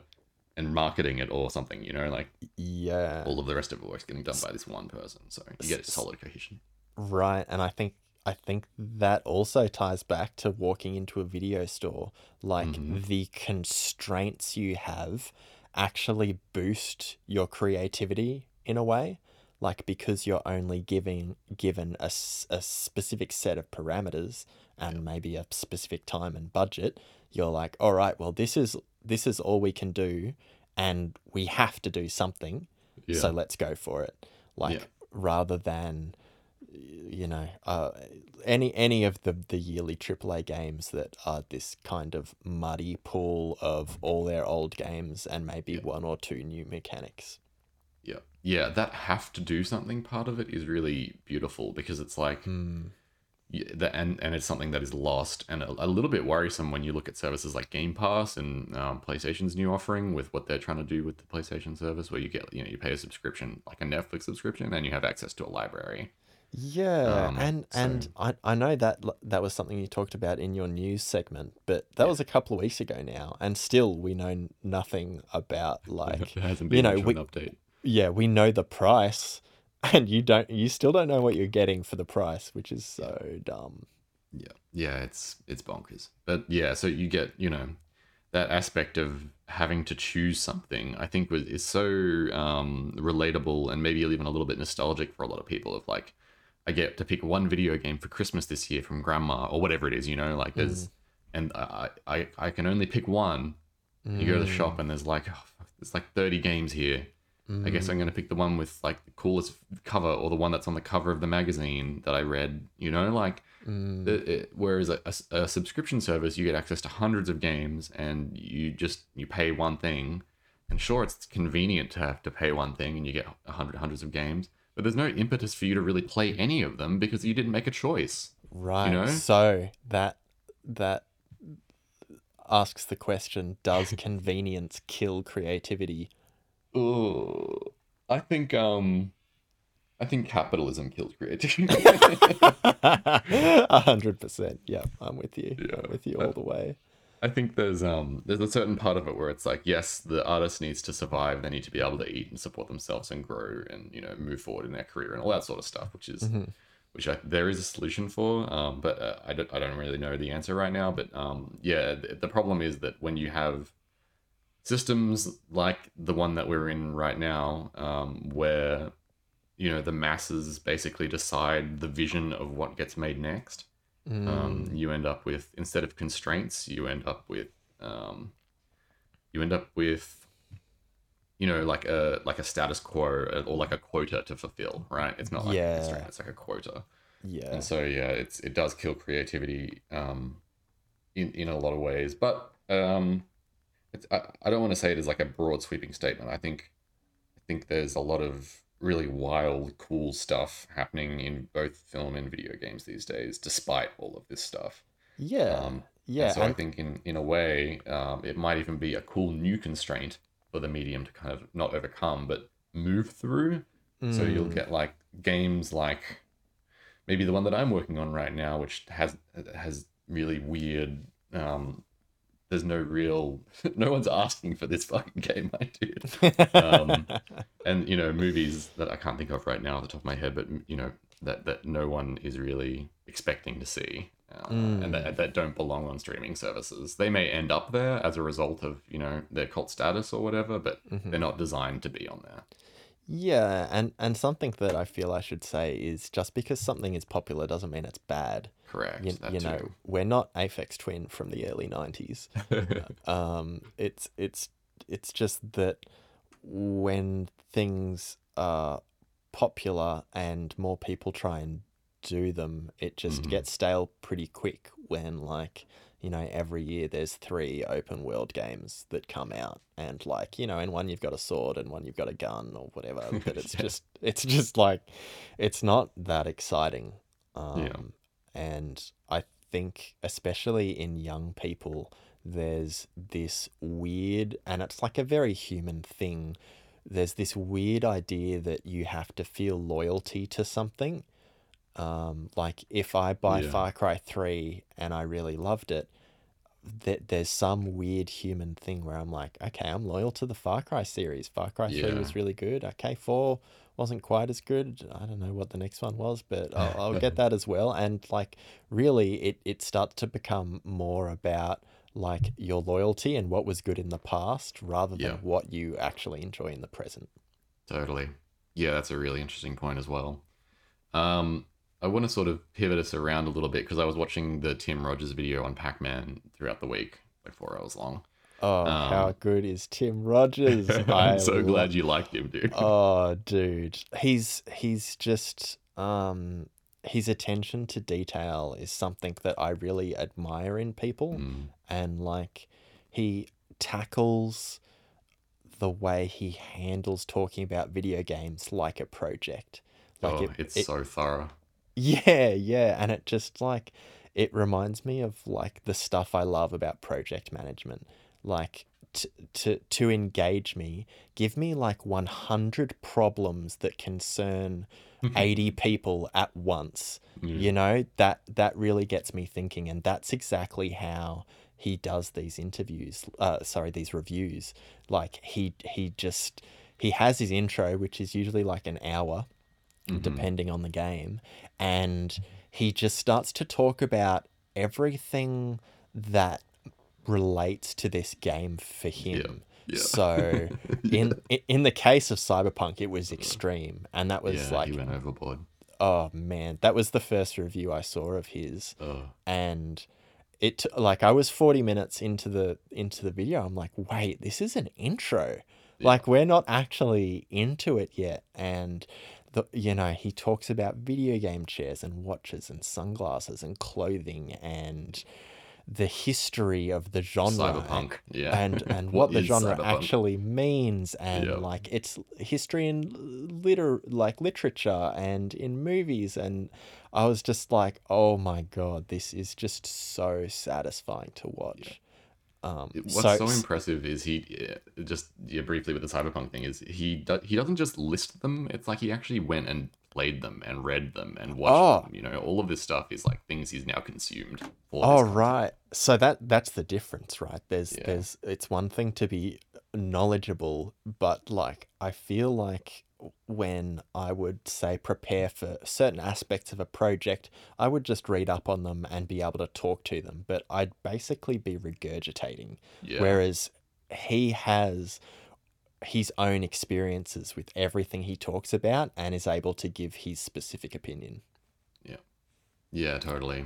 and marketing it or something, you know, like yeah all of the rest of the work's getting done by this one person, so you get a solid cohesion. Right. And I think I think that also ties back to walking into a video store, like mm-hmm. the constraints you have actually boost your creativity in a way, like because you're only giving given a, a specific set of parameters and yeah. maybe a specific time and budget, you're like, all right, well this is this is all we can do, and we have to do something, yeah. so let's go for it. Like yeah. rather than, you know, uh, any any of the, the yearly triple A games that are this kind of muddy pool of all their old games and maybe yeah. one or two new mechanics. Yeah, yeah, that have to do something part of it is really beautiful, because it's like mm. and and it's something that is lost and a, a little bit worrisome when you look at services like Game Pass and um, PlayStation's new offering with what they're trying to do with the PlayStation service, where you get, you know, you pay a subscription like a Netflix subscription and you have access to a library. Yeah, um, and so. and I, I know that that was something you talked about in your news segment, but that yeah. was a couple of weeks ago now, and still we know nothing about, like, there hasn't been, you know, much we, an update. Yeah, we know the price, and you don't. You still don't know what you're getting for the price, which is so yeah. dumb. Yeah, yeah, it's it's bonkers. But yeah, so you get, you know, that aspect of having to choose something, I think, was is so um, relatable and maybe even a little bit nostalgic for a lot of people. Of like, I get to pick one video game for Christmas this year from grandma or whatever it is, you know, like there's, mm. and I, I, I can only pick one. Mm. You go to the shop and there's like, oh, there's like thirty games here. Mm. I guess I'm going to pick the one with like the coolest cover, or the one that's on the cover of the magazine that I read, you know, like, mm. it, it, whereas a, a, a subscription service, you get access to hundreds of games and you just, you pay one thing, and sure, it's convenient to have to pay one thing and you get a hundred, hundreds of games. But there's no impetus for you to really play any of them because you didn't make a choice. Right. You know? So that that asks the question, does convenience kill creativity? Ooh, I think um I think capitalism kills creativity. A hundred percent. Yeah, I'm with you. Yeah, I'm with you all I, the way. I think there's um there's a certain part of it where it's like, yes, the artist needs to survive, they need to be able to eat and support themselves and grow and, you know, move forward in their career and all that sort of stuff, which is mm-hmm. which I, there is a solution for, um but uh, I don't I don't really know the answer right now, but um yeah the, the problem is that when you have systems like the one that we're in right now, um where, you know, the masses basically decide the vision of what gets made next, Mm. Um, you end up with, instead of constraints, you end up with, um, you end up with, you know, like a like a status quo or like a quota to fulfill, right? It's not like yeah. a constraint; it's like a quota. Yeah. And so yeah, it's it does kill creativity, um, in in a lot of ways. But um, it's, I I don't want to say it as like a broad sweeping statement. I think I think there's a lot of really wild, cool stuff happening in both film and video games these days, despite all of this stuff. Yeah, um, yeah. And so and... I think in, in a way, um, it might even be a cool new constraint for the medium to kind of not overcome, but move through. Mm. So you'll get like games like maybe the one that I'm working on right now, which has has really weird... Um, there's no real, no one's asking for this fucking game, my dude. Um, and, you know, movies that I can't think of right now at the top of my head, but, you know, that, that no one is really expecting to see, uh, mm. and that, that don't belong on streaming services. They may end up there as a result of, you know, their cult status or whatever, but mm-hmm. they're not designed to be on there. Yeah, and, and something that I feel I should say is just because something is popular doesn't mean it's bad. Correct. You, you know, we're not Aphex Twin from the early nineties. um, it's it's it's just that when things are popular and more people try and do them, it just mm-hmm. gets stale pretty quick. When, like, you know, every year there's three open world games that come out, and like, you know, in one you've got a sword and one you've got a gun or whatever. But it's yeah. just it's just like it's not that exciting. Um, yeah. And I think, especially in young people, there's this weird, and it's like a very human thing, there's this weird idea that you have to feel loyalty to something. Um, like, if I buy yeah. Far Cry three and I really loved it, that there's some weird human thing where I'm like, okay, I'm loyal to the Far Cry series. Far Cry yeah. three was really good. Okay, four wasn't quite as good. I don't know what the next one was, but I'll, I'll get that as well. And like, really, it, it starts to become more about like your loyalty and what was good in the past rather than yeah. what you actually enjoy in the present. Totally. Yeah, that's a really interesting point as well. Um, I want to sort of pivot us around a little bit because I was watching the Tim Rogers video on Pac-Man throughout the week, like four hours long. Oh, um, how good is Tim Rogers? I'm so love... glad you liked him, dude. Oh, dude. He's he's just, um, his attention to detail is something that I really admire in people. Mm. And like, he tackles the way he handles talking about video games like a project. Like oh, it, it's it, so thorough. Yeah, yeah. And it just like, it reminds me of like the stuff I love about project management. Like, t- to to engage me, give me like one hundred problems that concern mm-hmm. eighty people at once. Mm. You know, that that really gets me thinking. And that's exactly how he does these interviews, uh, sorry, these reviews. Like he he just, he has his intro, which is usually like an hour, mm-hmm. depending on the game. And he just starts to talk about everything that relates to this game for him. Yeah. Yeah. So yeah. in in the case of Cyberpunk, it was extreme. And that was yeah, like... he went overboard. Oh, man. That was the first review I saw of his. Oh. And... it like I was forty minutes into the into the video. I'm like, wait, this is an intro. Yeah. Like we're not actually into it yet. And the, you know, he talks about video game chairs and watches and sunglasses and clothing and the history of the genre. Cyberpunk. Yeah. And and what, what the genre cyberpunk? actually means and yeah. like its history in liter like literature and in movies. And I was just like, oh my God, this is just so satisfying to watch. Yeah. Um, What's so, so impressive is he just yeah, briefly with the Cyberpunk thing is he do- he doesn't just list them. It's like he actually went and played them and read them and watched oh. them. You know, all of this stuff is like things he's now consumed. Oh, right. So that that's the difference, right? There's yeah. there's it's one thing to be knowledgeable, but like I feel like when I would say prepare for certain aspects of a project, I would just read up on them and be able to talk to them, but I'd basically be regurgitating. Yeah. Whereas he has his own experiences with everything he talks about and is able to give his specific opinion. Yeah. Yeah, totally.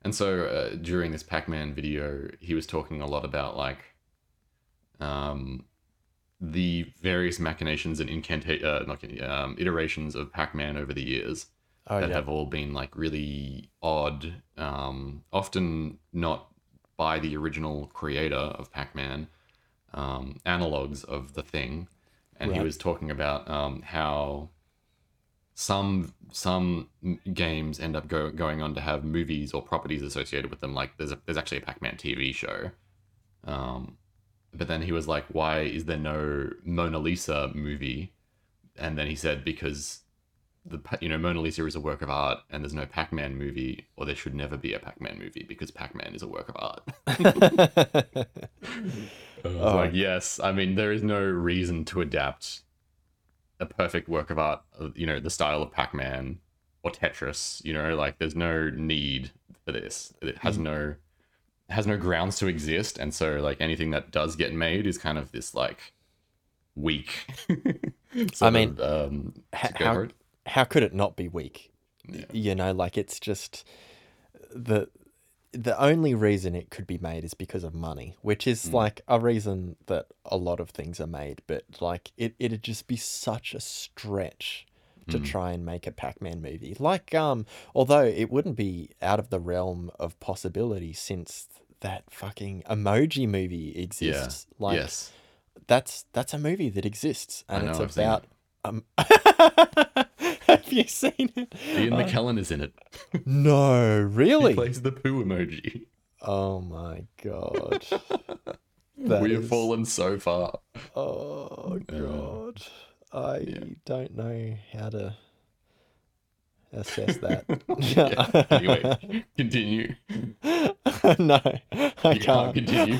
And so uh, during this Pac-Man video, he was talking a lot about like, um, the various machinations and incanta- uh, not um, iterations of Pac-Man over the years oh, that yeah. have all been like really odd, um, often not by the original creator of Pac-Man, um, analogs of the thing. And right. he was talking about um, how some some games end up go- going on to have movies or properties associated with them. Like there's a, there's actually a Pac-Man T V show. Um, But then he was like, why is there no Mona Lisa movie? And then he said, because the you know Mona Lisa is a work of art and there's no Pac-Man movie, or there should never be a Pac-Man movie because Pac-Man is a work of art. I was oh. like, yes, I mean, there is no reason to adapt a perfect work of art, you know, the style of Pac-Man or Tetris, you know, like there's no need for this. It has mm. no... has no grounds to exist, and so like anything that does get made is kind of this like weak I mean of, um ha- how, how could it not be weak? Yeah. You know, like it's just the the only reason it could be made is because of money, which is mm. like a reason that a lot of things are made, but like it it'd just be such a stretch to try and make a Pac-Man movie. Like, um, although it wouldn't be out of the realm of possibility since that fucking emoji movie exists. Yeah. Like, yes. that's that's a movie that exists, and I know, it's I've about. Seen it. Um... Have you seen it? Ian McKellen uh... is in it. No, really. He plays the poo emoji. Oh my God. We is... have fallen so far. Oh God. Uh... I yeah. don't know how to assess that. Yeah. Anyway, continue. No, I can't. can't continue.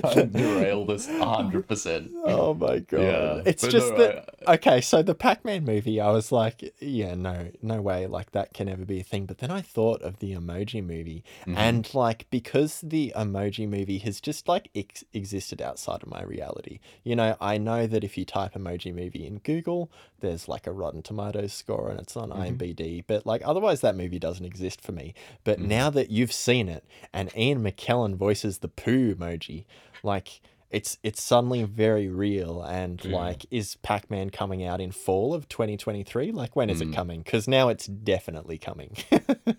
I derailed this one hundred percent. Oh my God. Yeah. It's but just no, that, I... okay, so the Pac-Man movie, I was like, yeah, no, no way, like that can ever be a thing. But then I thought of the Emoji movie mm-hmm. and like, because the Emoji movie has just like ex- existed outside of my reality. You know, I know that if you type Emoji movie in Google, there's like a Rotten Tomatoes score and it's on mm-hmm. I M D B, but like otherwise that movie doesn't exist for me. But mm-hmm. now that you've seen it and Ian McKellen voices the poo emoji, like it's it's suddenly very real. And yeah. like, is Pac-Man coming out in fall of twenty twenty-three? Like, when is mm. it coming? Because now it's definitely coming.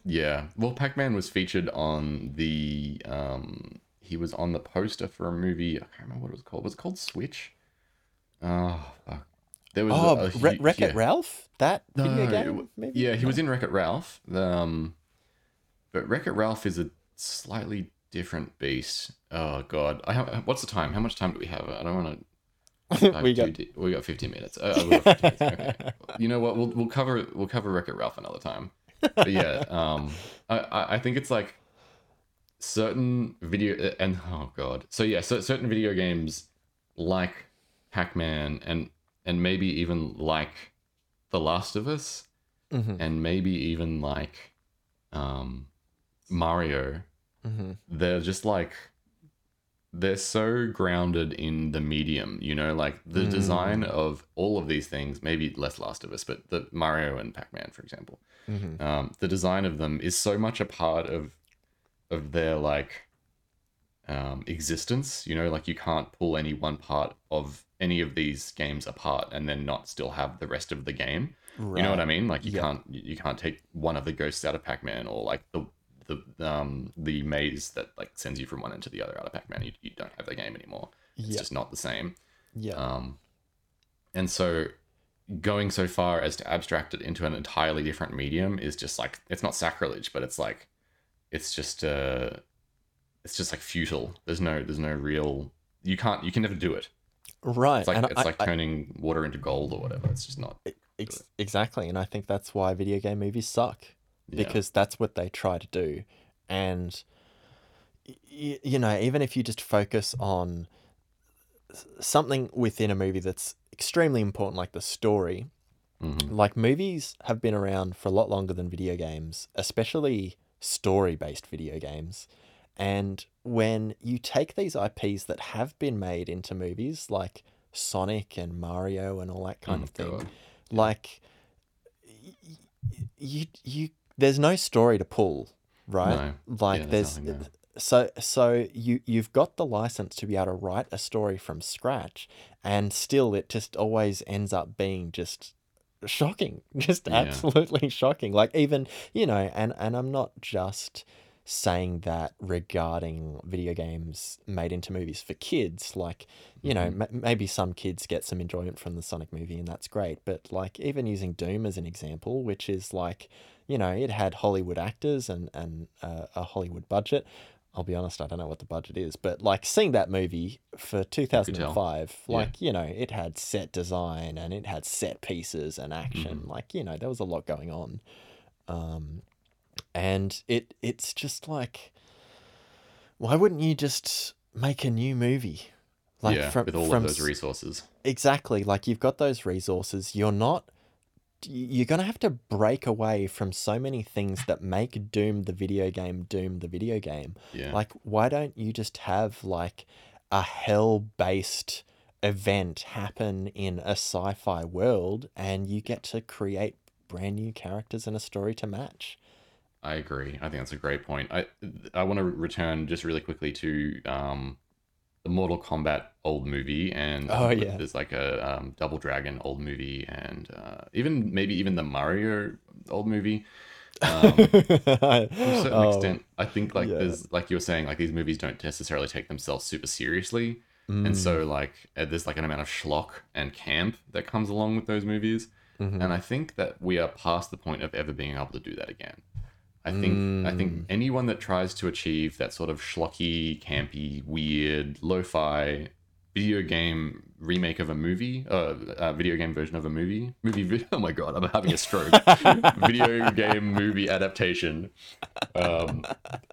Yeah, well, Pac-Man was featured on the um he was on the poster for a movie. I can't remember what it was called. Was it called Switch? Oh fuck. There was oh, a, a, a, Wreck-It yeah. Ralph? That no, video game? Maybe? Yeah, he was in Wreck-It Ralph. Um, but Wreck-It Ralph is a slightly different beast. Oh, God. I have, what's the time? How much time do we have? I don't want to... we, got... Di- we got fifteen minutes. Oh, we got fifteen minutes. Okay. You know what? We'll we'll cover we'll cover Wreck-It Ralph another time. But yeah, um, I I think it's like certain video and oh god, so yeah, so certain video games like Pac-Man and and maybe even like The Last of Us, mm-hmm. and maybe even like um Mario. Mm-hmm. They're just like. They're so grounded in the medium, you know, like the mm. design of all of these things, maybe less Last of Us, but the Mario and Pac-Man, for example, mm-hmm. um, the design of them is so much a part of, of their like, um, existence, you know, like you can't pull any one part of any of these games apart and then not still have the rest of the game. Right. You know what I mean? Like you yep. can't, you can't take one of the ghosts out of Pac-Man or like the, the um the maze that like sends you from one end to the other out of Pac-Man. You, you don't have that game anymore. It's yep. just not the same. Yeah. Um, and so going so far as to abstract it into an entirely different medium is just like, it's not sacrilege, but it's like, it's just uh, it's just like futile. There's no, there's no real, you can't, you can never do it. Right. It's like, and it's I, like I, turning I, water into gold or whatever. It's just not. Ex- exactly. And I think that's why video game movies suck. Because yeah. that's what they try to do. And, y- you know, even if you just focus on something within a movie that's extremely important, like the story, mm-hmm. like movies have been around for a lot longer than video games, especially story-based video games. And when you take these I Ps that have been made into movies, like Sonic and Mario and all that kind oh, of thing, God. like, y- you, you, there's no story to pull, right? No. Like yeah, there's, there's there. so so you you've got the license to be able to write a story from scratch, and still it just always ends up being just shocking, just yeah. absolutely shocking. Like even you know, and and I'm not just saying that regarding video games made into movies for kids. Like you mm-hmm. know, m- maybe some kids get some enjoyment from the Sonic movie, and that's great. But like even using Doom as an example, which is like. You know, it had Hollywood actors and, and uh, a Hollywood budget. I'll be honest, I don't know what the budget is, but like seeing that movie for two thousand five, you like, yeah. you know, it had set design and it had set pieces and action. Mm-hmm. Like, you know, there was a lot going on. Um, and it it's just like, why wouldn't you just make a new movie? Like yeah, from, with all from, of those resources. Exactly. Like you've got those resources. You're not... You're going to have to break away from so many things that make Doom the video game, Doom the video game. Yeah. Like, why don't you just have, like, a hell-based event happen in a sci-fi world and you get to create brand new characters and a story to match? I agree. I think that's a great point. I I want to return just really quickly to um, the Mortal Kombat old movie and oh, yeah. there's like a um, Double Dragon old movie and uh, even maybe even the Mario old movie um, to a certain oh, extent. I think like yeah. there's like you were saying like these movies don't necessarily take themselves super seriously mm. and so like there's like an amount of schlock and camp that comes along with those movies mm-hmm. and I think that we are past the point of ever being able to do that again. I think mm. I think anyone that tries to achieve that sort of schlocky, campy, weird, lo-fi video game remake of a movie, uh, a video game version of a movie, movie. Oh my god, I'm having a stroke. Video game movie adaptation um,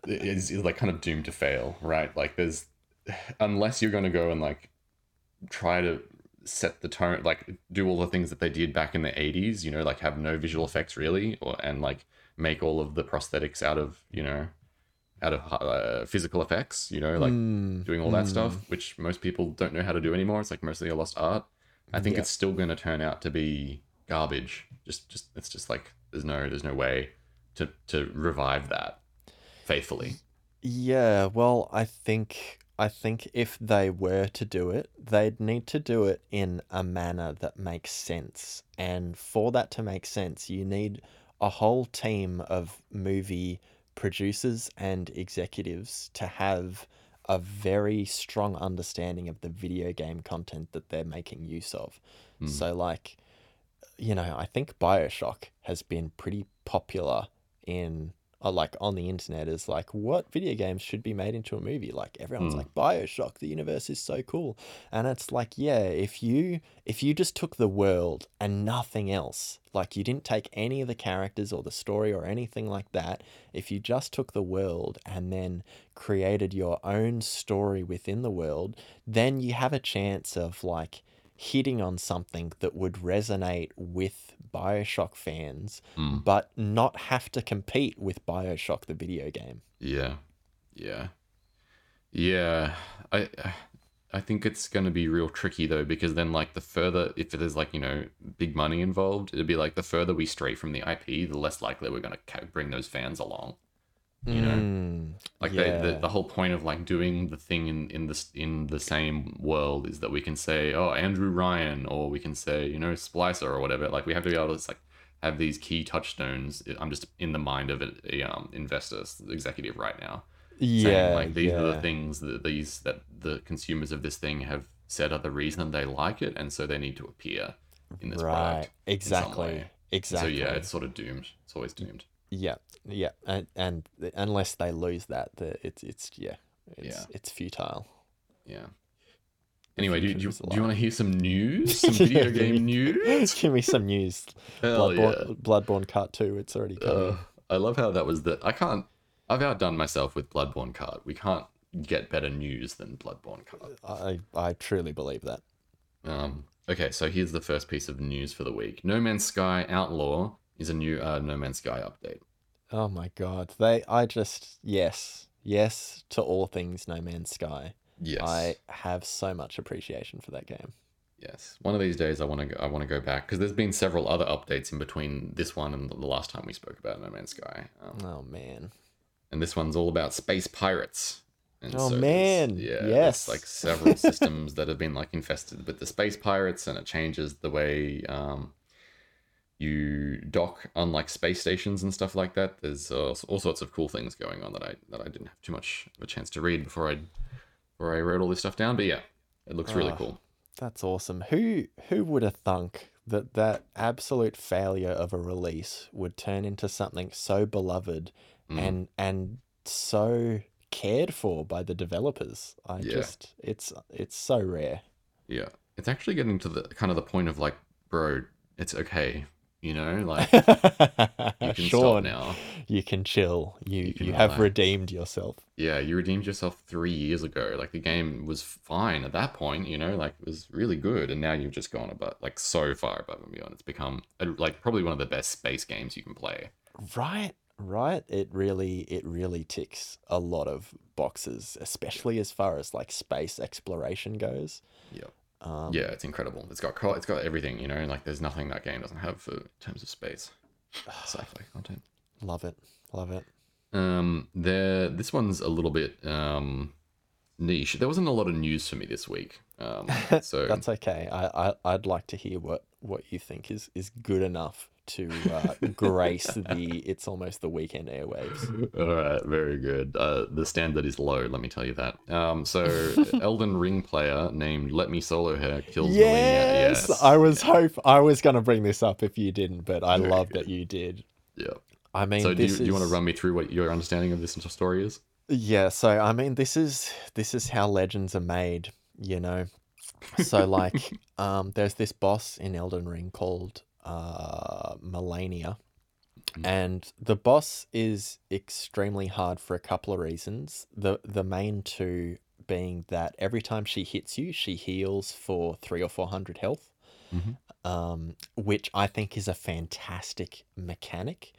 is, is like kind of doomed to fail, right? Like there's unless you're going to go and like try to set the tone, like do all the things that they did back in the eighties, you know, like have no visual effects really, or and like. Make all of the prosthetics out of, you know, out of uh, physical effects, you know, like mm, doing all that mm. stuff, which most people don't know how to do anymore. It's like mostly a lost art. I think yep. it's still going to turn out to be garbage. Just, just, it's just like, there's no, there's no way to, to revive that faithfully. Yeah. Well, I think, I think if they were to do it, they'd need to do it in a manner that makes sense. And for that to make sense, you need a whole team of movie producers and executives to have a very strong understanding of the video game content that they're making use of. Mm. So like, you know, I think BioShock has been pretty popular in uh, like on the internet as like what video games should be made into a movie. Like everyone's mm. like BioShock, the universe is so cool. And it's like, yeah, if you, if you just took the world and nothing else, like you didn't take any of the characters or the story or anything like that. If you just took the world and then created your own story within the world, then you have a chance of like hitting on something that would resonate with BioShock fans, mm. but not have to compete with BioShock the video game. Yeah, yeah, yeah. I I think it's going to be real tricky though, because then like the further, if there's like, you know, big money involved, it'd be like the further we stray from the I P, the less likely we're going to bring those fans along. You know, mm, like yeah. they, the the whole point of like doing the thing in in the in the same world is that we can say, oh, Andrew Ryan, or we can say, you know, Splicer or whatever. Like we have to be able to like have these key touchstones. I'm just in the mind of an um, investor executive right now. Yeah, saying, like these yeah. are the things that these that the consumers of this thing have said are the reason they like it, and so they need to appear in this right. product. Exactly, exactly. So yeah, it's sort of doomed. It's always doomed. Yeah, yeah, and and unless they lose that, the it's it's yeah, it's yeah. it's futile. Yeah. Anyway, do, do, you, do you want to hear some news? Some video game news? Give me some news. Hell Bloodborne, yeah. Bloodborne Part Two. It's already coming. Uh, I love how that was the. I can't. I've outdone myself with Bloodborne Card. We can't get better news than Bloodborne Card. I I truly believe that. Um. Okay, so here's the first piece of news for the week. No Man's Sky Outlaw is a new uh, No Man's Sky update. Oh my god. They I just yes. Yes to all things No Man's Sky. Yes. I have so much appreciation for that game. Yes. One of these days I want to I want to go back, because there's been several other updates in between this one and the last time we spoke about No Man's Sky. Um, oh man. And this one's all about space pirates. And oh so man. Yeah. Yes. Like several systems that have been like infested with the space pirates, and it changes the way um you dock, unlike space stations and stuff like that. There's uh, all sorts of cool things going on that I that I didn't have too much of a chance to read before I before I wrote all this stuff down. But yeah, it looks oh, really cool. That's awesome. Who who would have thunk that that absolute failure of a release would turn into something so beloved mm. and and so cared for by the developers? I yeah. just it's it's so rare. Yeah, it's actually getting to the kind of the point of like, bro, it's okay. You know, like you can Sean, stop now. You can chill. You you, can you have redeemed yourself. Yeah, you redeemed yourself three years ago. Like the game was fine at that point. You know, like it was really good, and now you've just gone above, like so far above and beyond. It's become like probably one of the best space games you can play. Right, right. It really, it really ticks a lot of boxes, especially as far as like space exploration goes. Yeah. Um, yeah, it's incredible. It's got co- it's got everything, you know. Like, there's nothing that game doesn't have for, in terms of space, sci-fi content. Love it, love it. Um, there. This one's a little bit um niche. There wasn't a lot of news for me this week. Um, so that's okay. I, I I'd like to hear what, what you think is, is good enough to uh, grace the. It's almost the weekend airwaves. All right, very good. Uh, the standard is low, let me tell you that. Um, so Elden Ring player named Let Me Solo Her kills Malenia. Yes, yes, I was yeah. hope I was going to bring this up if you didn't, but I very love good. that you did. Yeah. I mean, so this do, you, is... do you want to run me through what your understanding of this story is? Yeah. So I mean, this is this is how legends are made, you know. So like, um, there's this boss in Elden Ring called uh Malenia, and the boss is extremely hard for a couple of reasons, the the main two being that every time she hits you she heals for three or four hundred health, mm-hmm. um which I think is a fantastic mechanic,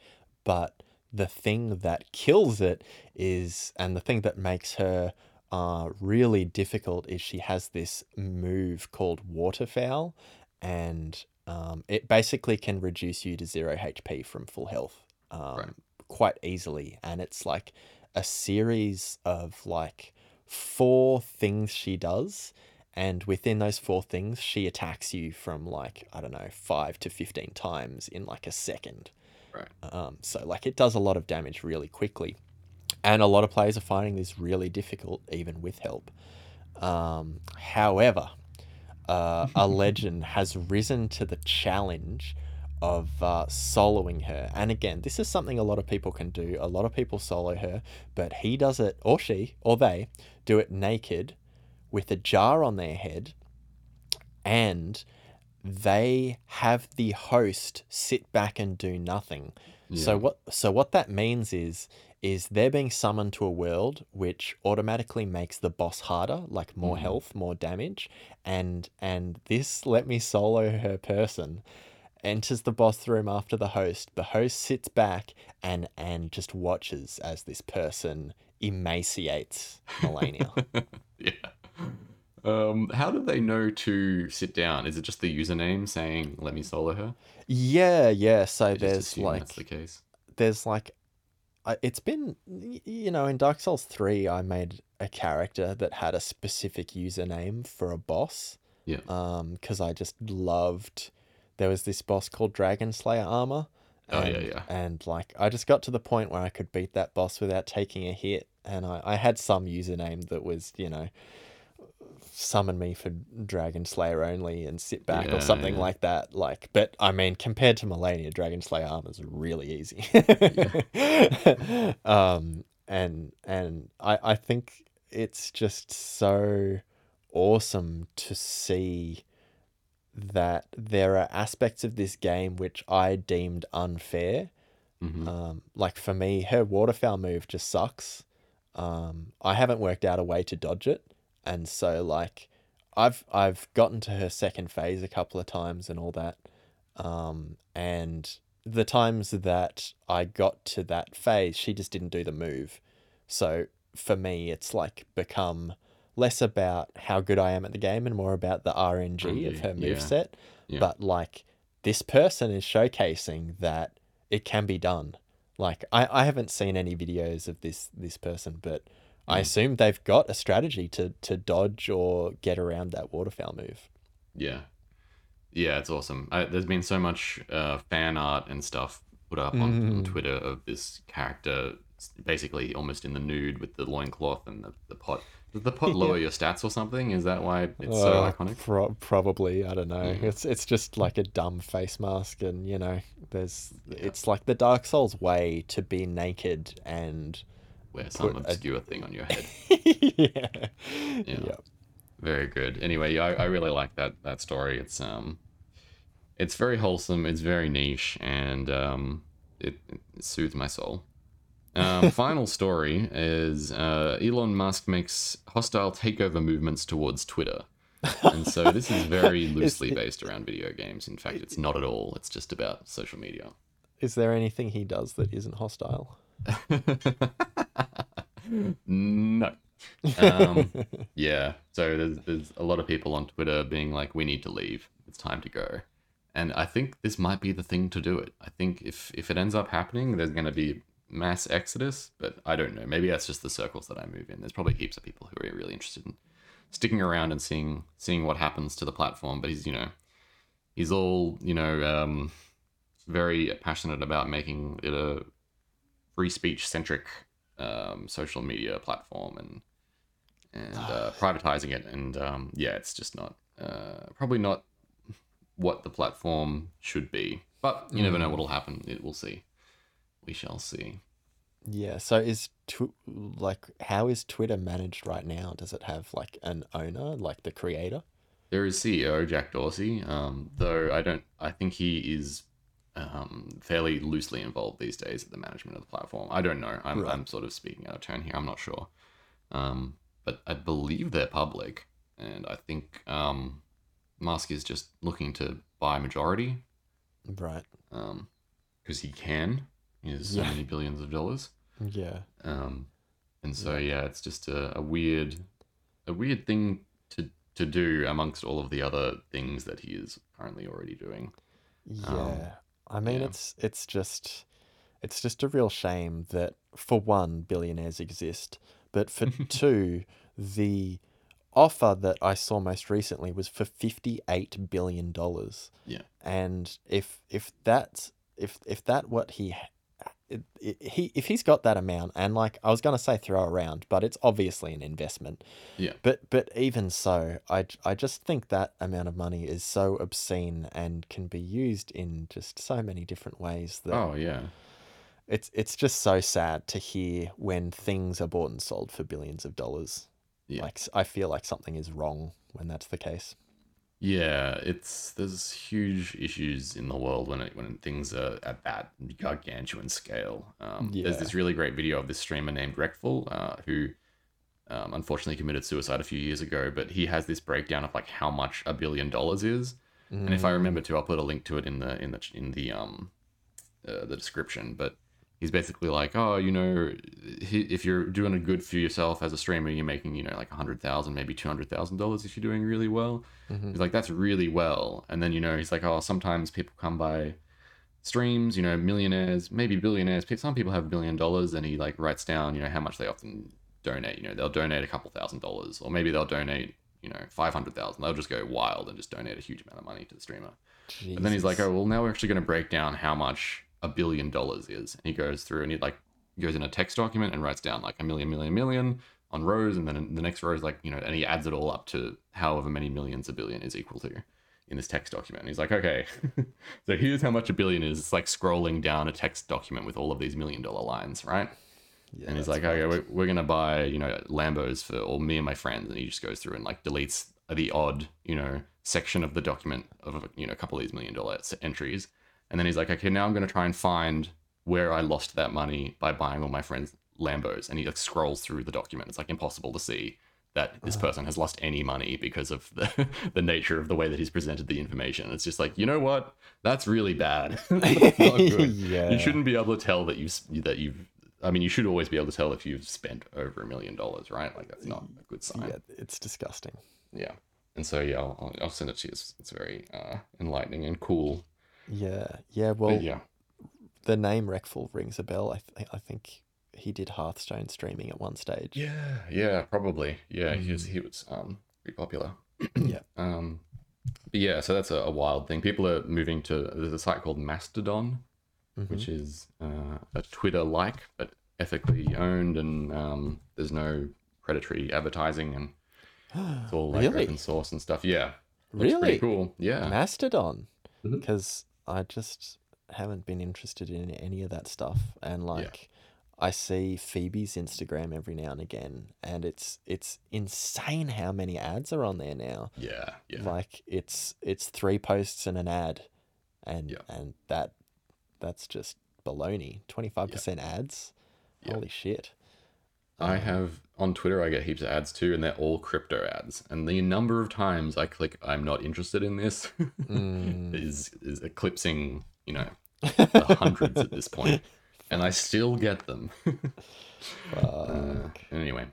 but the thing that kills it is, and the thing that makes her uh really difficult, is she has this move called waterfowl, and Um, it basically can reduce you to zero H P from full health um, right. quite easily. And it's like a series of like four things she does. And within those four things, she attacks you from like, I don't know, five to fifteen times in like a second. Right. Um, so like it does a lot of damage really quickly. And a lot of players are finding this really difficult, even with help. Um, however, uh, a legend has risen to the challenge of uh, soloing her. And again, this is something a lot of people can do. A lot of people solo her, but he does it, or she, or they, do it naked with a jar on their head, and they have the host sit back and do nothing. Yeah. So what so what that means is is they're being summoned to a world which automatically makes the boss harder, like more mm. health, more damage, and and this Let Me Solo Her person enters the boss room after the host. The host sits back and and just watches as this person emaciates Malenia. Yeah. Um, how do they know to sit down? Is it just the username saying "Let me solo her"? Yeah, yeah. So I there's like that's the case. There's like, it's been, you know, in Dark Souls three, I made a character that had a specific username for a boss. Yeah. Um, because I just loved. There was this boss called Dragon Slayer Armor. And, oh yeah, yeah. And like, I just got to the point where I could beat that boss without taking a hit, and I, I had some username that was, you know, summon me for Dragon Slayer only and sit back, yeah, or something yeah. like that. Like, but I mean, compared to Malenia, Dragon Slayer Armor is really easy. yeah. Um, and and I I think it's just so awesome to see that there are aspects of this game which I deemed unfair. Mm-hmm. Um, like for me, her waterfowl move just sucks. Um, I haven't worked out a way to dodge it. And so, like, I've I've gotten to her second phase a couple of times and all that. Um, and the times that I got to that phase, she just didn't do the move. So for me, it's like become less about how good I am at the game and more about the R N G mm-hmm. of her moveset. Yeah. Yeah. But, like, this person is showcasing that it can be done. Like, I, I haven't seen any videos of this this person, but I assume they've got a strategy to, to dodge or get around that waterfowl move. Yeah. Yeah, it's awesome. I, there's been so much uh, fan art and stuff put up mm. on, on Twitter of this character basically almost in the nude with the loincloth and the, the pot. Does the pot lower yeah. your stats or something? Is that why it's oh, so iconic? Pro- probably, I don't know. Mm. It's it's just like a dumb face mask, and, you know, there's yeah. it's like the Dark Souls way to be naked and wear some Put obscure a... thing on your head. yeah. yeah. Yeah. Very good. Anyway, I, I really like that that story. It's um it's very wholesome, it's very niche, and um it, it soothes my soul. Um final story is uh Elon Musk makes hostile takeover movements towards Twitter. And so this is very loosely based around video games. In fact, it's not at all. It's just about social media. Is there anything he does that isn't hostile? no um yeah so there's, there's a lot of people on Twitter being like, we need to leave, it's time to go, and I think this might be the thing to do it. I think if if it ends up happening, there's going to be mass exodus, but I don't know, maybe that's just the circles that I move in. There's probably heaps of people who are really interested in sticking around and seeing seeing what happens to the platform, but he's you know he's all you know um very passionate about making it a free speech centric um, social media platform and and uh, privatizing it, and um, yeah, it's just not uh, probably not what the platform should be. But you mm. never know what'll happen. It we'll see. We shall see. Yeah. So is tw- like how is Twitter managed right now? Does it have like an owner, like the creator? There is C E O Jack Dorsey. Um, though I don't. I think he is. Um, fairly loosely involved these days at the management of the platform. I don't know. I'm right. I'm sort of speaking out of turn here. I'm not sure. Um, but I believe they're public, and I think um, Musk is just looking to buy a majority, right? Um, because he can. He has yeah. so many billions of dollars. Yeah. Um, and so yeah, yeah it's just a, a weird, a weird thing to to do amongst all of the other things that he is currently already doing. Yeah. Um, I mean, yeah. it's it's just it's just a real shame that, for one, billionaires exist, but for two, the offer that I saw most recently was for fifty-eight billion dollars. Yeah. And if if that's if if that what he it, it, he if he's got that amount, and like I was going to say throw around, but it's obviously an investment. Yeah. But but even so, I, I just think that amount of money is so obscene and can be used in just so many different ways. That oh, yeah. It's it's just so sad to hear when things are bought and sold for billions of dollars. Yeah. Like, I feel like something is wrong when that's the case. Yeah, it's there's huge issues in the world when it when things are at that gargantuan scale. Um, yeah. There's this really great video of this streamer named Reckful, uh, who um, unfortunately committed suicide a few years ago. But he has this breakdown of like how much a billion dollars is. Mm. And if I remember to, I'll put a link to it in the in the in the um uh, the description. But he's basically like, oh, you know, if you're doing a good for yourself as a streamer, you're making, you know, like one hundred thousand dollars, maybe two hundred thousand dollars if you're doing really well. Mm-hmm. He's like, that's really well. And then, you know, he's like, oh, sometimes people come by streams, you know, millionaires, maybe billionaires. Some people have a billion dollars, and he like writes down, you know, how much they often donate. You know, they'll donate a couple thousand dollars, or maybe they'll donate, you know, five hundred thousand. They'll just go wild and just donate a huge amount of money to the streamer. Jesus. And then he's like, oh, well, now we're actually going to break down how much a billion dollars is. And he goes through and he like goes in a text document and writes down like a million million million on rows, and then the next row is like, you know, and he adds it all up to however many millions a billion is equal to in this text document. And he's like, okay, so here's how much a billion is. It's like scrolling down a text document with all of these million dollar lines, right? Yeah, and he's like, right. okay, we're, we're gonna buy, you know, Lambos for all me and my friends. And he just goes through and like deletes the odd, you know, section of the document of, you know, a couple of these million dollar entries. And then he's like, okay, now I'm going to try and find where I lost that money by buying all my friends' Lambos. And he like scrolls through the document. It's like impossible to see that this uh. person has lost any money because of the, the nature of the way that he's presented the information. It's just like, you know what? That's really bad. That's not good. Yeah. You shouldn't be able to tell that you've, that you've, I mean, you should always be able to tell if you've spent over a million dollars, right? Like that's not a good sign. Yeah, it's disgusting. Yeah. And so, yeah, I'll, I'll send it to you. It's, it's very uh, enlightening and cool. Yeah, yeah. Well, yeah. The name Reckful rings a bell. I th- I think he did Hearthstone streaming at one stage. Yeah, yeah, probably. Yeah, mm. he was he was um pretty popular. Yeah. Um, but yeah, so that's a, a wild thing. People are moving to there's a site called Mastodon, mm-hmm. which is uh, a Twitter-like but ethically owned, and um, there's no predatory advertising, and it's all like really? open source and stuff. Yeah, really it's pretty cool. Yeah, Mastodon, because. Mm-hmm. I just haven't been interested in any of that stuff. And like, yeah. I see Phoebe's Instagram every now and again, and it's, it's insane how many ads are on there now. Yeah. yeah. Like it's, it's three posts and an ad, and, yeah. and that, that's just baloney. twenty-five percent yeah. ads. Yeah. Holy shit. I have on Twitter, I get heaps of ads too, and they're all crypto ads. And the number of times I click, I'm not interested in this, mm. is, is eclipsing, you know, the hundreds at this point. And I still get them. uh, anyway.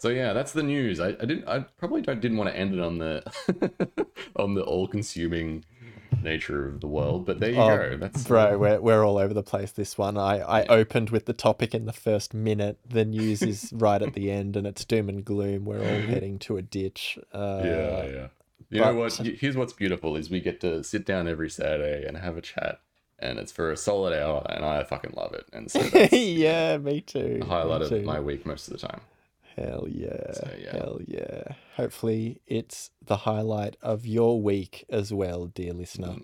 So yeah, that's the news. I, I didn't, I probably don't, didn't want to end it on the, on the all consuming nature of the world, but there you oh, go. That's bro, we're we're all over the place this one. I, I yeah. opened with the topic in the first minute. The news is right at the end, and it's doom and gloom. We're all heading to a ditch. Uh, yeah, yeah. You but... know what? Here's what's beautiful is we get to sit down every Saturday and have a chat, and it's for a solid hour, and I fucking love it. And so that's, yeah, you know, me too. A highlight me too. of my week most of the time. Hell yeah. So, yeah. Hell yeah. Hopefully it's the highlight of your week as well, dear listener.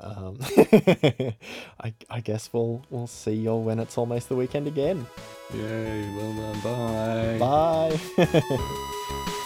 Mm. Um, I, I guess we'll we'll see you all when it's almost the weekend again. Yay. Well done. Bye. Bye.